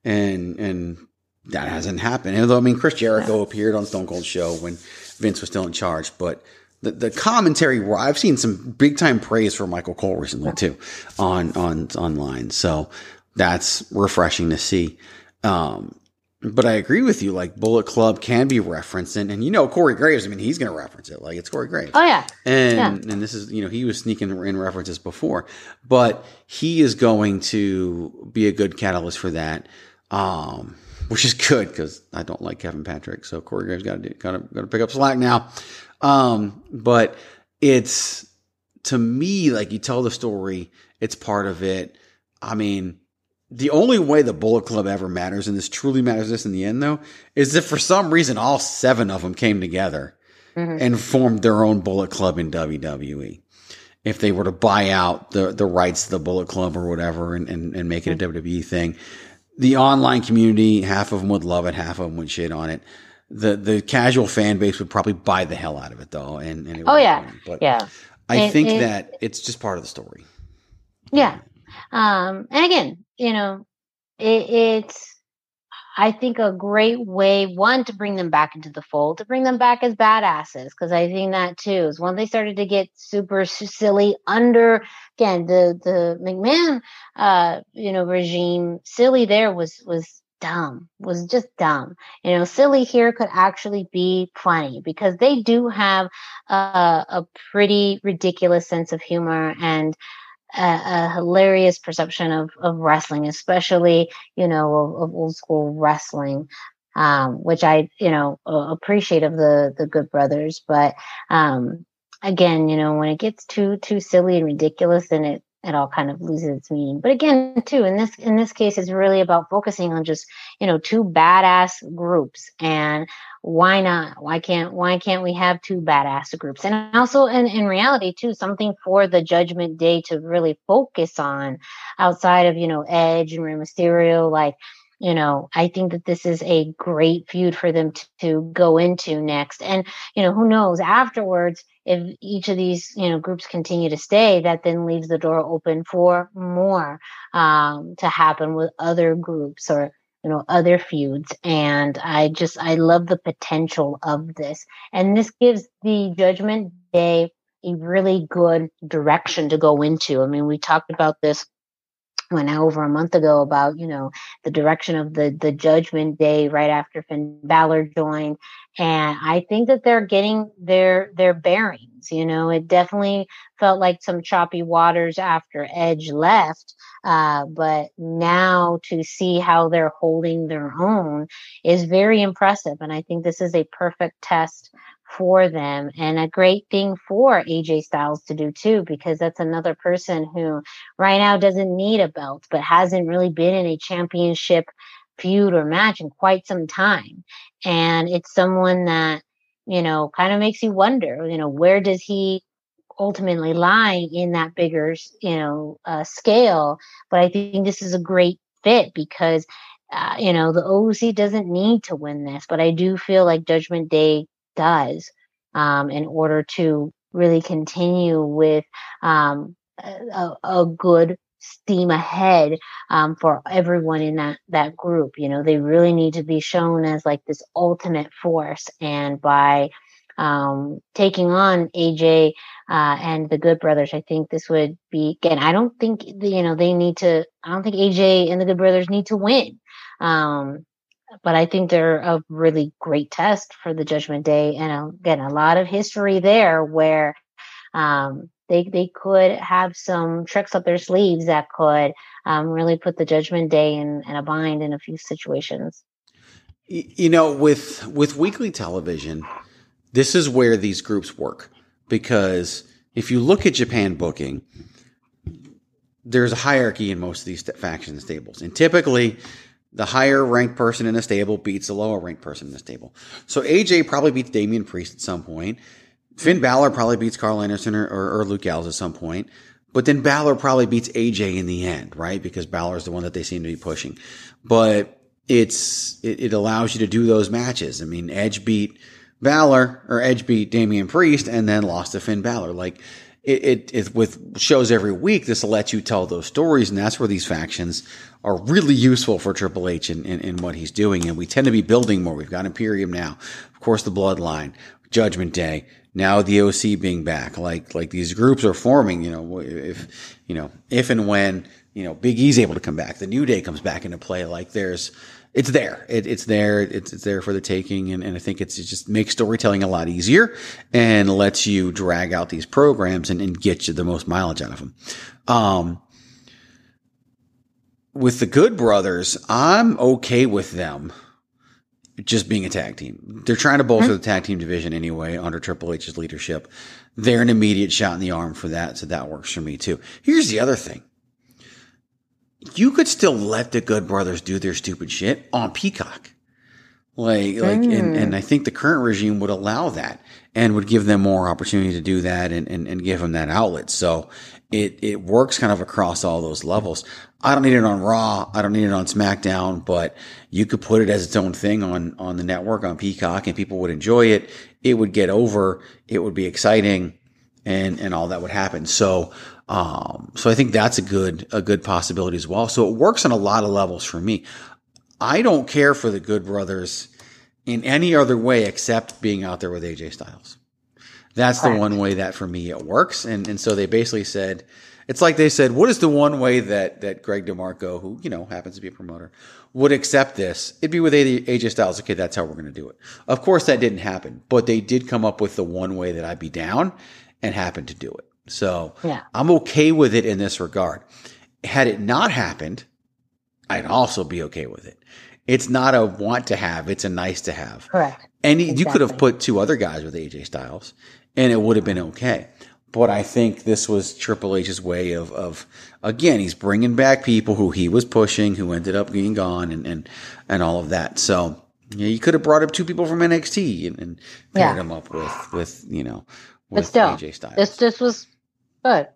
and, and, that hasn't happened. Although, I mean, Chris Jericho yeah. appeared on Stone Cold Show when Vince was still in charge, but the, the commentary where I've seen some big time praise for Michael Cole recently yeah. too on, on, online. So that's refreshing to see. Um, but I agree with you. Like Bullet Club can be referenced and, and you know, Corey Graves, I mean, he's going to reference it. Like it's Corey Graves. Oh yeah. And, yeah. and this is, you know, he was sneaking in references before, but he is going to be a good catalyst for that. Um, Which is good because I don't like Kevin Patrick, so Corey Graves got to got to got to pick up slack now. Um, but it's to me like you tell the story; it's part of it. I mean, the only way the Bullet Club ever matters, and this truly matters, this in the end though, is if for some reason all seven of them came together mm-hmm. and formed their own Bullet Club in W W E. If they were to buy out the the rights to the Bullet Club or whatever, and and, and make it a mm-hmm. W W E thing. The online community, half of them would love it, half of them would shit on it. The the casual fan base would probably buy the hell out of it, though. And, and it oh, yeah. Fun. But yeah. I it, think it, that it's just part of the story. Yeah. Um, and again, you know, it, it's, I think, a great way, one, to bring them back into the fold, to bring them back as badasses, because I think that, too, is when they started to get super silly under, again, the the McMahon, uh, you know, regime, silly there was was dumb, was just dumb. You know, silly here could actually be funny because they do have a, a pretty ridiculous sense of humor and a, a hilarious perception of, of wrestling, especially, you know, of, of old school wrestling, um, which I, you know, appreciate of the, the Good Brothers. But um, again, you know, when it gets too, too silly and ridiculous, then it, it all kind of loses its meaning. But again, too, in this in this case, it's really about focusing on just, you know, two badass groups. And why not? Why can't why can't we have two badass groups? And also in, in reality, too, something for the Judgment Day to really focus on outside of, you know, Edge and Rey Mysterio. Like, you know, I think that this is a great feud for them to, to go into next. And, you know, who knows afterwards, if each of these, you know, groups continue to stay, that then leaves the door open for more um, to happen with other groups or, you know, other feuds. And I just, I love the potential of this. And this gives the Judgment Day a really good direction to go into. I mean, we talked about this when over a month ago about, you know, the direction of the, the Judgment Day right after Finn Balor joined. And I think that they're getting their, their bearings. You know, it definitely felt like some choppy waters after Edge left. Uh, but now to see how they're holding their own is very impressive. And I think this is a perfect test for them and a great thing for A J Styles to do too, because that's another person who right now doesn't need a belt, but hasn't really been in a championship feud or match in quite some time. And it's someone that, you know, kind of makes you wonder, you know, where does he ultimately lie in that bigger, you know, uh, scale? But I think this is a great fit because, uh, you know, the O C doesn't need to win this, but I do feel like Judgment Day does um, in order to really continue with um, a, a good steam ahead um, for everyone in that, that group. You know, they really need to be shown as like this ultimate force. And by um, taking on A J uh, and the Good Brothers, I think this would be, again, I don't think, you know, they need to, I don't think A J and the Good Brothers need to win. Um, But I think they're a really great test for the Judgment Day. And again, a lot of history there where um, they they could have some tricks up their sleeves that could um, really put the Judgment Day in, in a bind in a few situations. You know, with with weekly television, this is where these groups work. Because if you look at Japan booking, there's a hierarchy in most of these factions and stables. And typically, the higher ranked person in a stable beats the lower ranked person in the stable. So A J probably beats Damian Priest at some point. Finn Balor probably beats Carl Anderson or, or, or Luke Gallows at some point. But then Balor probably beats A J in the end, right? Because Balor's the one that they seem to be pushing. But it's it, it allows you to do those matches. I mean, Edge beat Balor or Edge beat Damian Priest and then lost to Finn Balor. Like it, it, it with shows every week, this lets you tell those stories, and that's where these factions are really useful for Triple H in, in, in what he's doing. And we tend to be building more. We've got Imperium now. Of course, the Bloodline, Judgment Day, now the O C being back. Like, like these groups are forming, you know, if, you know, if and when, you know, Big E's able to come back, the New Day comes back into play. Like there's, it's there. It, it's there. It's, it's there for the taking. And, and I think it's, it just makes storytelling a lot easier and lets you drag out these programs and, and get you the most mileage out of them. Um, With the Good Brothers, I'm okay with them just being a tag team. They're trying to bolster the tag team division anyway under Triple H's leadership. They're an immediate shot in the arm for that, so that works for me too. Here's the other thing. You could still let the Good Brothers do their stupid shit on Peacock. Like, like, mm. and, and I think the current regime would allow that and would give them more opportunity to do that and, and, and give them that outlet. So it, it works kind of across all those levels. I don't need it on Raw. I don't need it on SmackDown, but you could put it as its own thing on, on the network, on Peacock, and people would enjoy it. It would get over. It would be exciting and, and all that would happen. So, um, so I think that's a good, a good possibility as well. So it works on a lot of levels for me. I don't care for the Good Brothers in any other way except being out there with A J Styles. That's the one way that for me it works. And and so they basically said, It's like they said, what is the one way that that Greg DeMarco, who, you know, happens to be a promoter, would accept this? It'd be with A J Styles. Okay, that's how we're going to do it. Of course, that didn't happen, but they did come up with the one way that I'd be down and happened to do it. So yeah. I'm okay with it in this regard. Had it not happened, I'd also be okay with it. It's not a want to have. It's a nice to have. Correct. And exactly. You could have put two other guys with A J Styles and it would have been okay. But I think this was Triple H's way of, of again, he's bringing back people who he was pushing, who ended up being gone and, and, and all of that. So you know, you could have brought up two people from N X T and, and paired yeah. them up with, with, you know, with but still, A J Styles. This, this was good.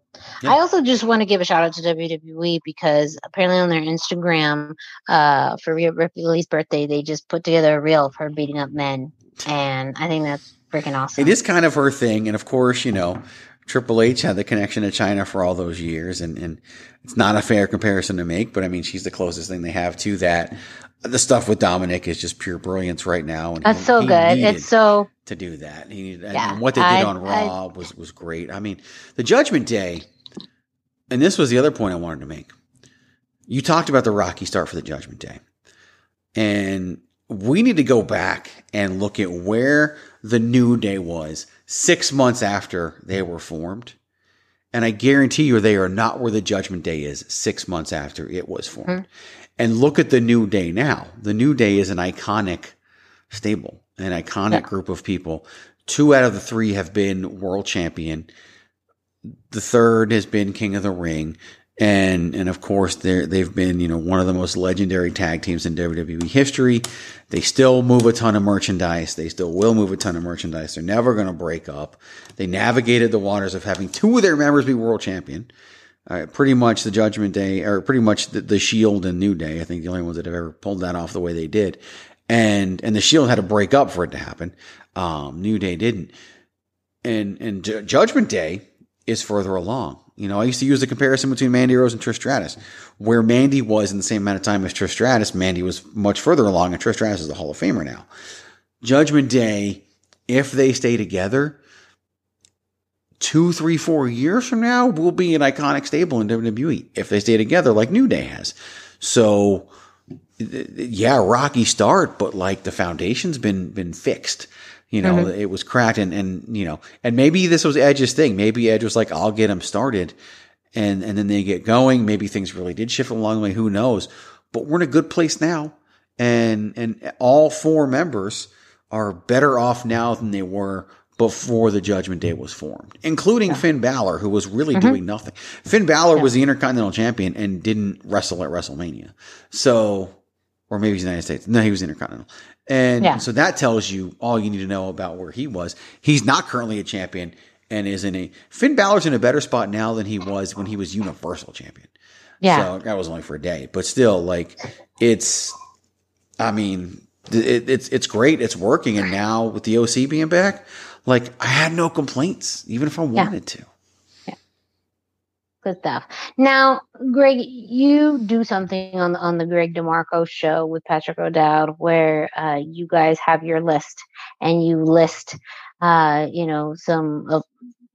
Yeah. I also just want to give a shout out to W W E because apparently on their Instagram uh, for Rhea Ripley's birthday, they just put together a reel of her beating up men. And I think that's freaking awesome. It is kind of her thing. And of course, you know, Triple H had the connection to China for all those years. And, and it's not a fair comparison to make, but I mean, she's the closest thing they have to that. The stuff with Dominic is just pure brilliance right now. And that's he, so he good. It's so to do that. He needed, yeah, and what they did I, on Raw I, was, was great. I mean, the Judgment Day, and this was the other point I wanted to make. You talked about the rocky start for the Judgment Day. And we need to go back and look at where the New Day was six months after they were formed. And I guarantee you they are not where the Judgment Day is six months after it was formed. Mm-hmm. And look at the New Day now. The New Day is an iconic stable, an iconic yeah. group of people. Two out of the three have been world champion. The third has been King of the Ring. And, and of course, they've been, you know, one of the most legendary tag teams in W W E history. They still move a ton of merchandise. They still will move a ton of merchandise. They're never going to break up. They navigated the waters of having two of their members be world champion. Uh, pretty much the Judgment Day, or pretty much the, the Shield and New Day. I think the only ones that have ever pulled that off the way they did. And, and the Shield had to break up for it to happen. Um, New Day didn't. And, and J- Judgment Day is further along. You know, I used to use the comparison between Mandy Rose and Trish Stratus. Where Mandy was in the same amount of time as Trish Stratus, Mandy was much further along, and Trish Stratus is a Hall of Famer now. Judgment Day, if they stay together, two, three, four years from now, will be an iconic stable in W W E if they stay together like New Day has. So, yeah, rocky start, but like the foundation's been been fixed. You know, mm-hmm. It was cracked and, and, you know, and maybe this was Edge's thing. Maybe Edge was like, I'll get him started. And, and then they get going. Maybe things really did shift along the way. Who knows? But we're in a good place now. And, and all four members are better off now than they were before the Judgment Day was formed, including yeah. Finn Balor, who was really mm-hmm. doing nothing. Finn Balor yeah. was the Intercontinental Champion and didn't wrestle at WrestleMania. So, or maybe he's United States. No, he was Intercontinental. And yeah. so that tells you all you need to know about where he was. He's not currently a champion and is in a – Finn Balor's in a better spot now than he was when he was Universal Champion. Yeah. So that was only for a day. But still, like, it's – I mean, it, it's it's great. It's working. And now with the O C being back, like, I had no complaints, even if I wanted yeah. to. Good stuff. Now, Greg, you do something on the, on the Greg DeMarco show with Patrick O'Dowd where uh, you guys have your list and you list, uh, you know, some uh,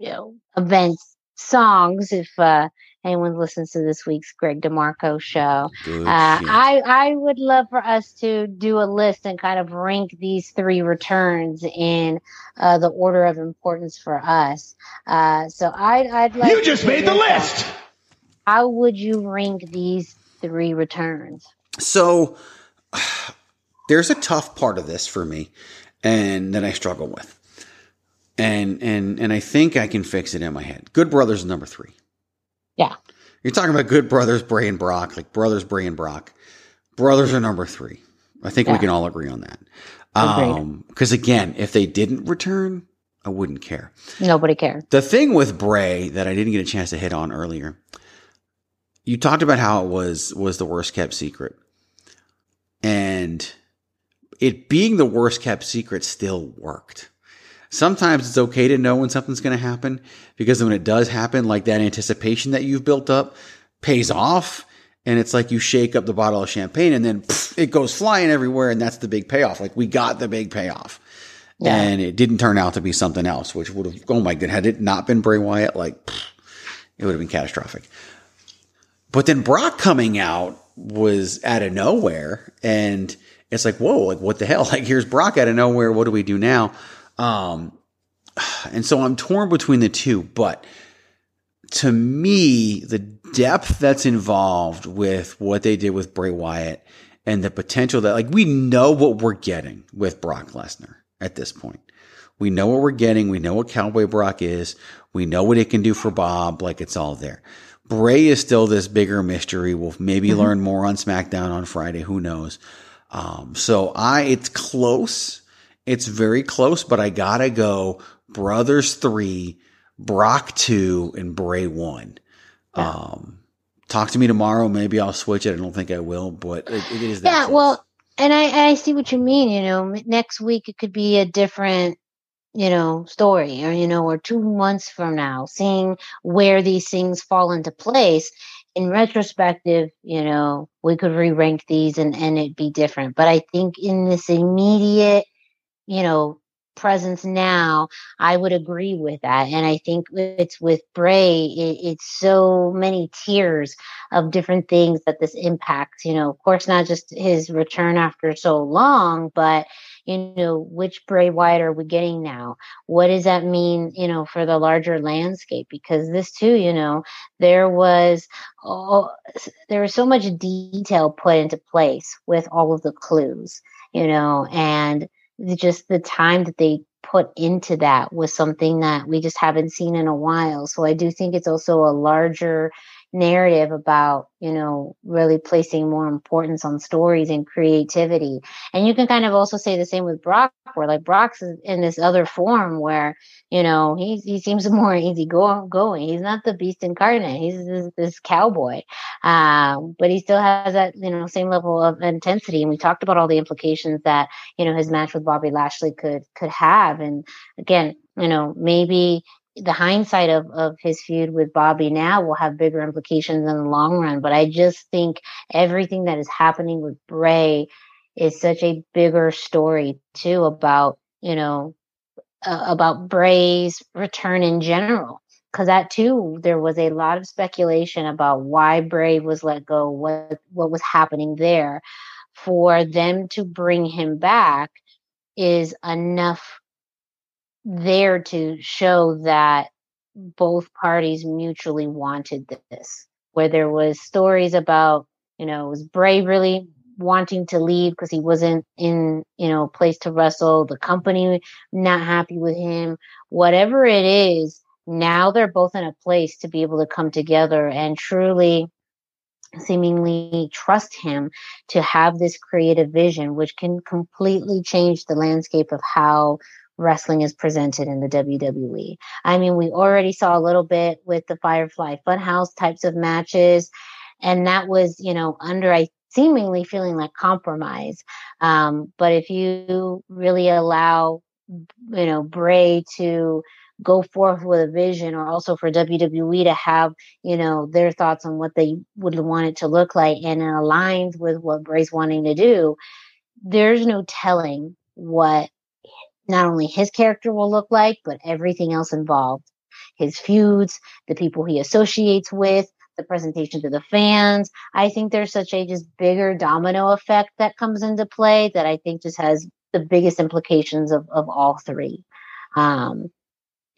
you know, events, songs, if uh, anyone listens to this week's Greg DeMarco show. Uh, I, I would love for us to do a list and kind of rank these three returns in uh, the order of importance for us. Uh, so I'd, I'd like you just made the list. How would you rank these three returns? So uh, there's a tough part of this for me, and that I struggle with, and and and I think I can fix it in my head. Good Brothers is number three. Yeah, you're talking about Good Brothers, Bray and Brock, like Brothers, Bray and Brock. Brothers are number three. I think yeah. we can all agree on that. Um, because again, if they didn't return, I wouldn't care. Nobody cared. The thing with Bray that I didn't get a chance to hit on earlier, you talked about how it was was the worst kept secret. And it being the worst kept secret still worked. Sometimes it's okay to know when something's going to happen, because when it does happen, like that anticipation that you've built up pays off. And it's like you shake up the bottle of champagne and then pff, it goes flying everywhere. And that's the big payoff. Like we got the big payoff. Yeah. And it didn't turn out to be something else, which would have, oh my God, had it not been Bray Wyatt, like pff, It would have been catastrophic. But then Brock coming out was out of nowhere, and it's like, whoa, like what the hell? Like, here's Brock out of nowhere. What do we do now? Um, and so I'm torn between the two, but to me, the depth that's involved with what they did with Bray Wyatt and the potential that, like, we know what we're getting with Brock Lesnar at this point. We know what we're getting. We know what Cowboy Brock is. We know what it can do for Bob. Like, it's all there. Bray is still this bigger mystery. We'll maybe mm-hmm. learn more on SmackDown on Friday. Who knows? Um, so I, it's close. It's very close, but I gotta go Brothers three, Brock two, and Bray one. Yeah. Um, talk to me tomorrow. Maybe I'll switch it. I don't think I will, but it, it is that. Yeah, close. Well, and I, I see what you mean. You know, next week it could be a different, you know, story, or, you know, or two months from now, seeing where these things fall into place. In retrospective, you know, we could re-rank these and, and it'd be different. But I think in this immediate, you know, presence now, I would agree with that. And I think it's with Bray, it, it's so many tiers of different things that this impacts, you know, of course, not just his return after so long, but, you know, which Bray Wyatt are we getting now? What does that mean, you know, for the larger landscape? Because this too, you know, there was, oh, there was so much detail put into place with all of the clues, you know, and just the time that they put into that was something that we just haven't seen in a while. So I do think it's also a larger narrative about, you know, really placing more importance on stories and creativity. And you can kind of also say the same with Brock, where like Brock's in this other form where, you know, he he seems more easy go- going. He's not the beast incarnate. He's this, this cowboy, uh, but he still has that, you know, same level of intensity. And we talked about all the implications that, you know, his match with Bobby Lashley could could have. And again, you know, maybe the hindsight of, of his feud with Bobby now will have bigger implications in the long run. But I just think everything that is happening with Bray is such a bigger story too about, you know, uh, about Bray's return in general. Cause that too, there was a lot of speculation about why Bray was let go, what, what was happening there. For them to bring him back is enough there to show that both parties mutually wanted this, where there was stories about, you know, was Bray really wanting to leave because he wasn't in, you know, place to wrestle, the company not happy with him, whatever it is. Now they're both in a place to be able to come together and truly seemingly trust him to have this creative vision, which can completely change the landscape of how wrestling is presented in the W W E. I mean, we already saw a little bit with the Firefly Funhouse types of matches, and that was, you know, under I seemingly feeling like compromise. Um, but if you really allow, you know, Bray to go forth with a vision, or also for W W E to have, you know, their thoughts on what they would want it to look like, and it aligns with what Bray's wanting to do, there's no telling what not only his character will look like, but everything else involved. His feuds, the people he associates with, the presentation to the fans. I think there's such a just bigger domino effect that comes into play that I think just has the biggest implications of, of all three. Um,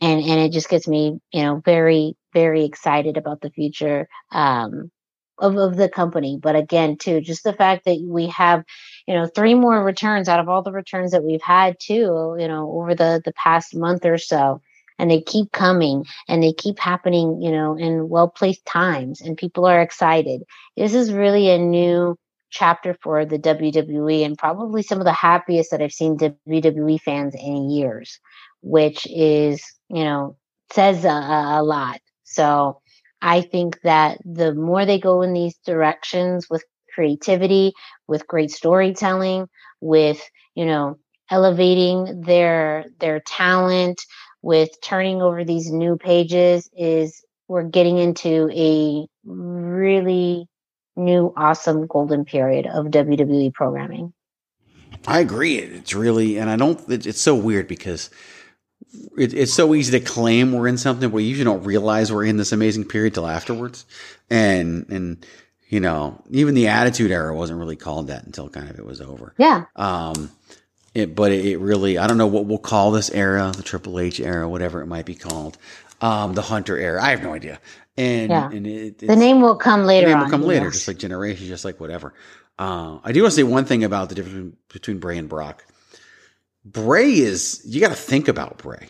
and, and it just gets me, you know, very, very excited about the future um, of, of the company. But again, too, just the fact that we have, you know, three more returns out of all the returns that we've had too, you know, over the, the past month or so. And they keep coming and they keep happening, you know, in well-placed times, and people are excited. This is really a new chapter for the W W E, and probably some of the happiest that I've seen W W E fans in years, which is, you know, says a, a lot. So I think that the more they go in these directions with creativity, with great storytelling, with, you know, elevating their their talent, with turning over these new pages, is we're getting into a really new, awesome golden period of W W E programming. I agree. It's really, and I don't, it's so weird because it, it's so easy to claim we're in something, but we usually don't realize we're in this amazing period till afterwards. And, and, you know, even the Attitude Era wasn't really called that until kind of it was over. Yeah. Um, it, but it, it really, I don't know what we'll call this era, the Triple H era, whatever it might be called. Um, the Hunter era. I have no idea. And, yeah. and it, the name will come later. The name on, will come later, yes. Just like Generation, just like whatever. Uh, I do want to say one thing about the difference between Bray and Brock. Bray is, you got to think about Bray,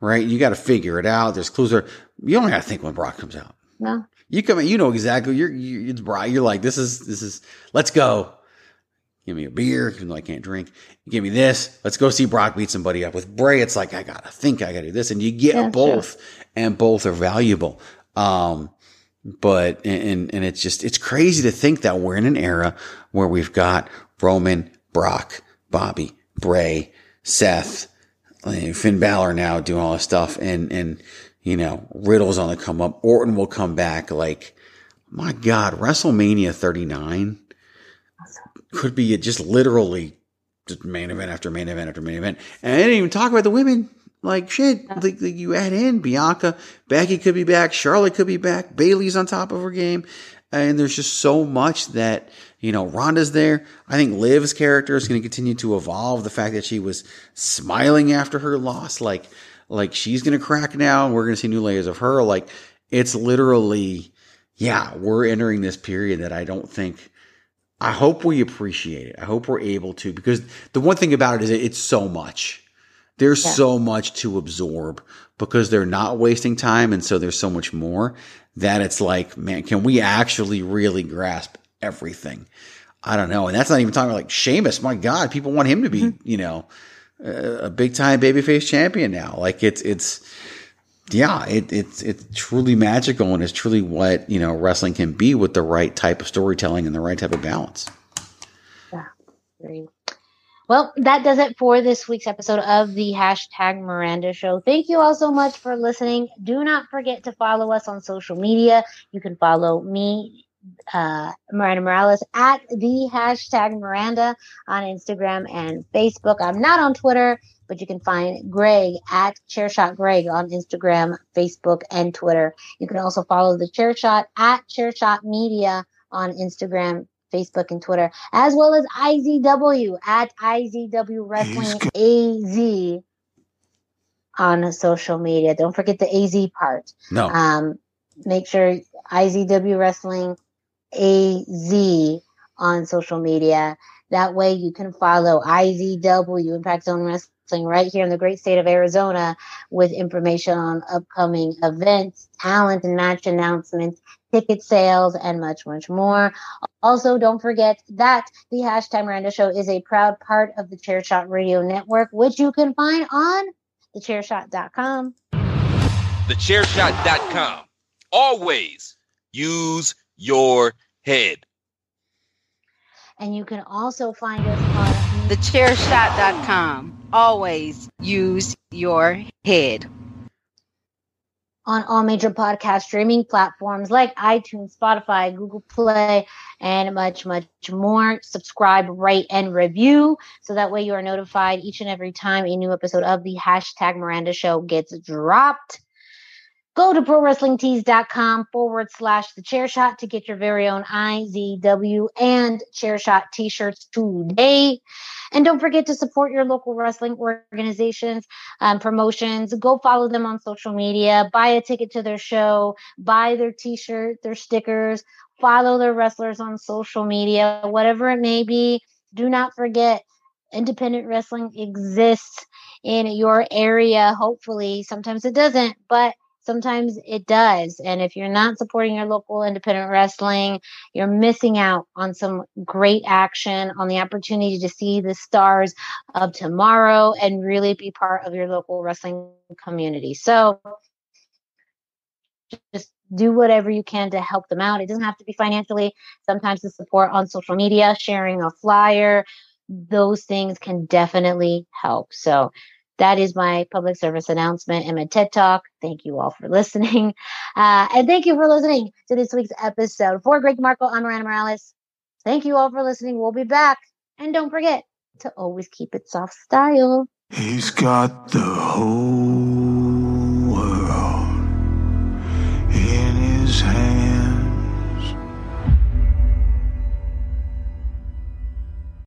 right? You got to figure it out. There's clues there. You don't have to think when Brock comes out. No. You come in, you know exactly. You're, you, it's Brock. You're like, this is, this is, let's go. Give me a beer, even though I can't drink. Give me this. Let's go see Brock beat somebody up. With Bray, it's like, I got to think, I got to do this. And you get yeah, both, sure. and both are valuable. Um, but, and, and it's just, it's crazy to think that we're in an era where we've got Roman, Brock, Bobby, Bray, Seth, Finn Balor now doing all this stuff, and, and, you know, Riddle's on the come up. Orton will come back. Like, my God, WrestleMania thirty-nine could be just literally just main event after main event after main event. And I didn't even talk about the women. Like, shit, like, like you add in Bianca, Becky could be back, Charlotte could be back, Bayley's on top of her game. And there's just so much that, you know, Rhonda's there. I think Liv's character is going to continue to evolve. The fact that she was smiling after her loss, like, like she's going to crack now. And we're going to see new layers of her. Like, it's literally, yeah, we're entering this period that I don't think, I hope we appreciate it. I hope we're able to, because the one thing about it is it's so much. There's yeah. so much to absorb because they're not wasting time. And so there's so much more that it's like, man, can we actually really grasp everything? I don't know. And that's not even talking about like Sheamus. My God, people want him to be, mm-hmm. you know, a, a big time babyface champion now. Like it's, it's, yeah, it, it's, it's truly magical, and it's truly what, you know, wrestling can be with the right type of storytelling and the right type of balance. Yeah. Great. Well, that does it for this week's episode of the Hashtag Miranda Show. Thank you all so much for listening. Do not forget to follow us on social media. You can follow me, uh, Miranda Morales, at the Hashtag Miranda on Instagram and Facebook. I'm not on Twitter, but you can find Greg at Chairshot Greg on Instagram, Facebook, and Twitter. You can also follow the Chairshot at Chairshot Media on Instagram, Facebook, and Twitter, as well as I Z W at I Z W Wrestling A Z on social media. Don't forget the A Z part. No. Um, make sure I Z W Wrestling A Z on social media. That way you can follow I Z W, Impact Zone Wrestling, right here in the great state of Arizona, with information on upcoming events, talent and match announcements, ticket sales, and much, much more. Also, don't forget that the Hashtag Miranda Show is a proud part of the Chairshot Radio Network, which you can find on the chairshot dot com. the chairshot dot com. Always use your head. And you can also find us on the chairshot dot com. Always use your head. On all major podcast streaming platforms like iTunes, Spotify, Google Play, and much, much more. Subscribe, rate, and review, so that way you are notified each and every time a new episode of the Hashtag Miranda Show gets dropped. Go to pro wrestling tees dot com forward slash the Chairshot to get your very own I Z W and Chairshot t-shirts today. And don't forget to support your local wrestling organizations and promotions. Go follow them on social media, buy a ticket to their show, buy their t-shirt, their stickers, follow their wrestlers on social media, whatever it may be. Do not forget, independent wrestling exists in your area, hopefully. Sometimes it doesn't, but sometimes it does. And if you're not supporting your local independent wrestling, you're missing out on some great action, on the opportunity to see the stars of tomorrow and really be part of your local wrestling community. So just do whatever you can to help them out. It doesn't have to be financially. Sometimes the support on social media, sharing a flyer, those things can definitely help. So that is my public service announcement and my TED Talk. Thank you all for listening. Uh, and thank you for listening to this week's episode. For Greg DeMarco, I'm Miranda Morales. Thank you all for listening. We'll be back. And don't forget to always keep it soft style. He's got the whole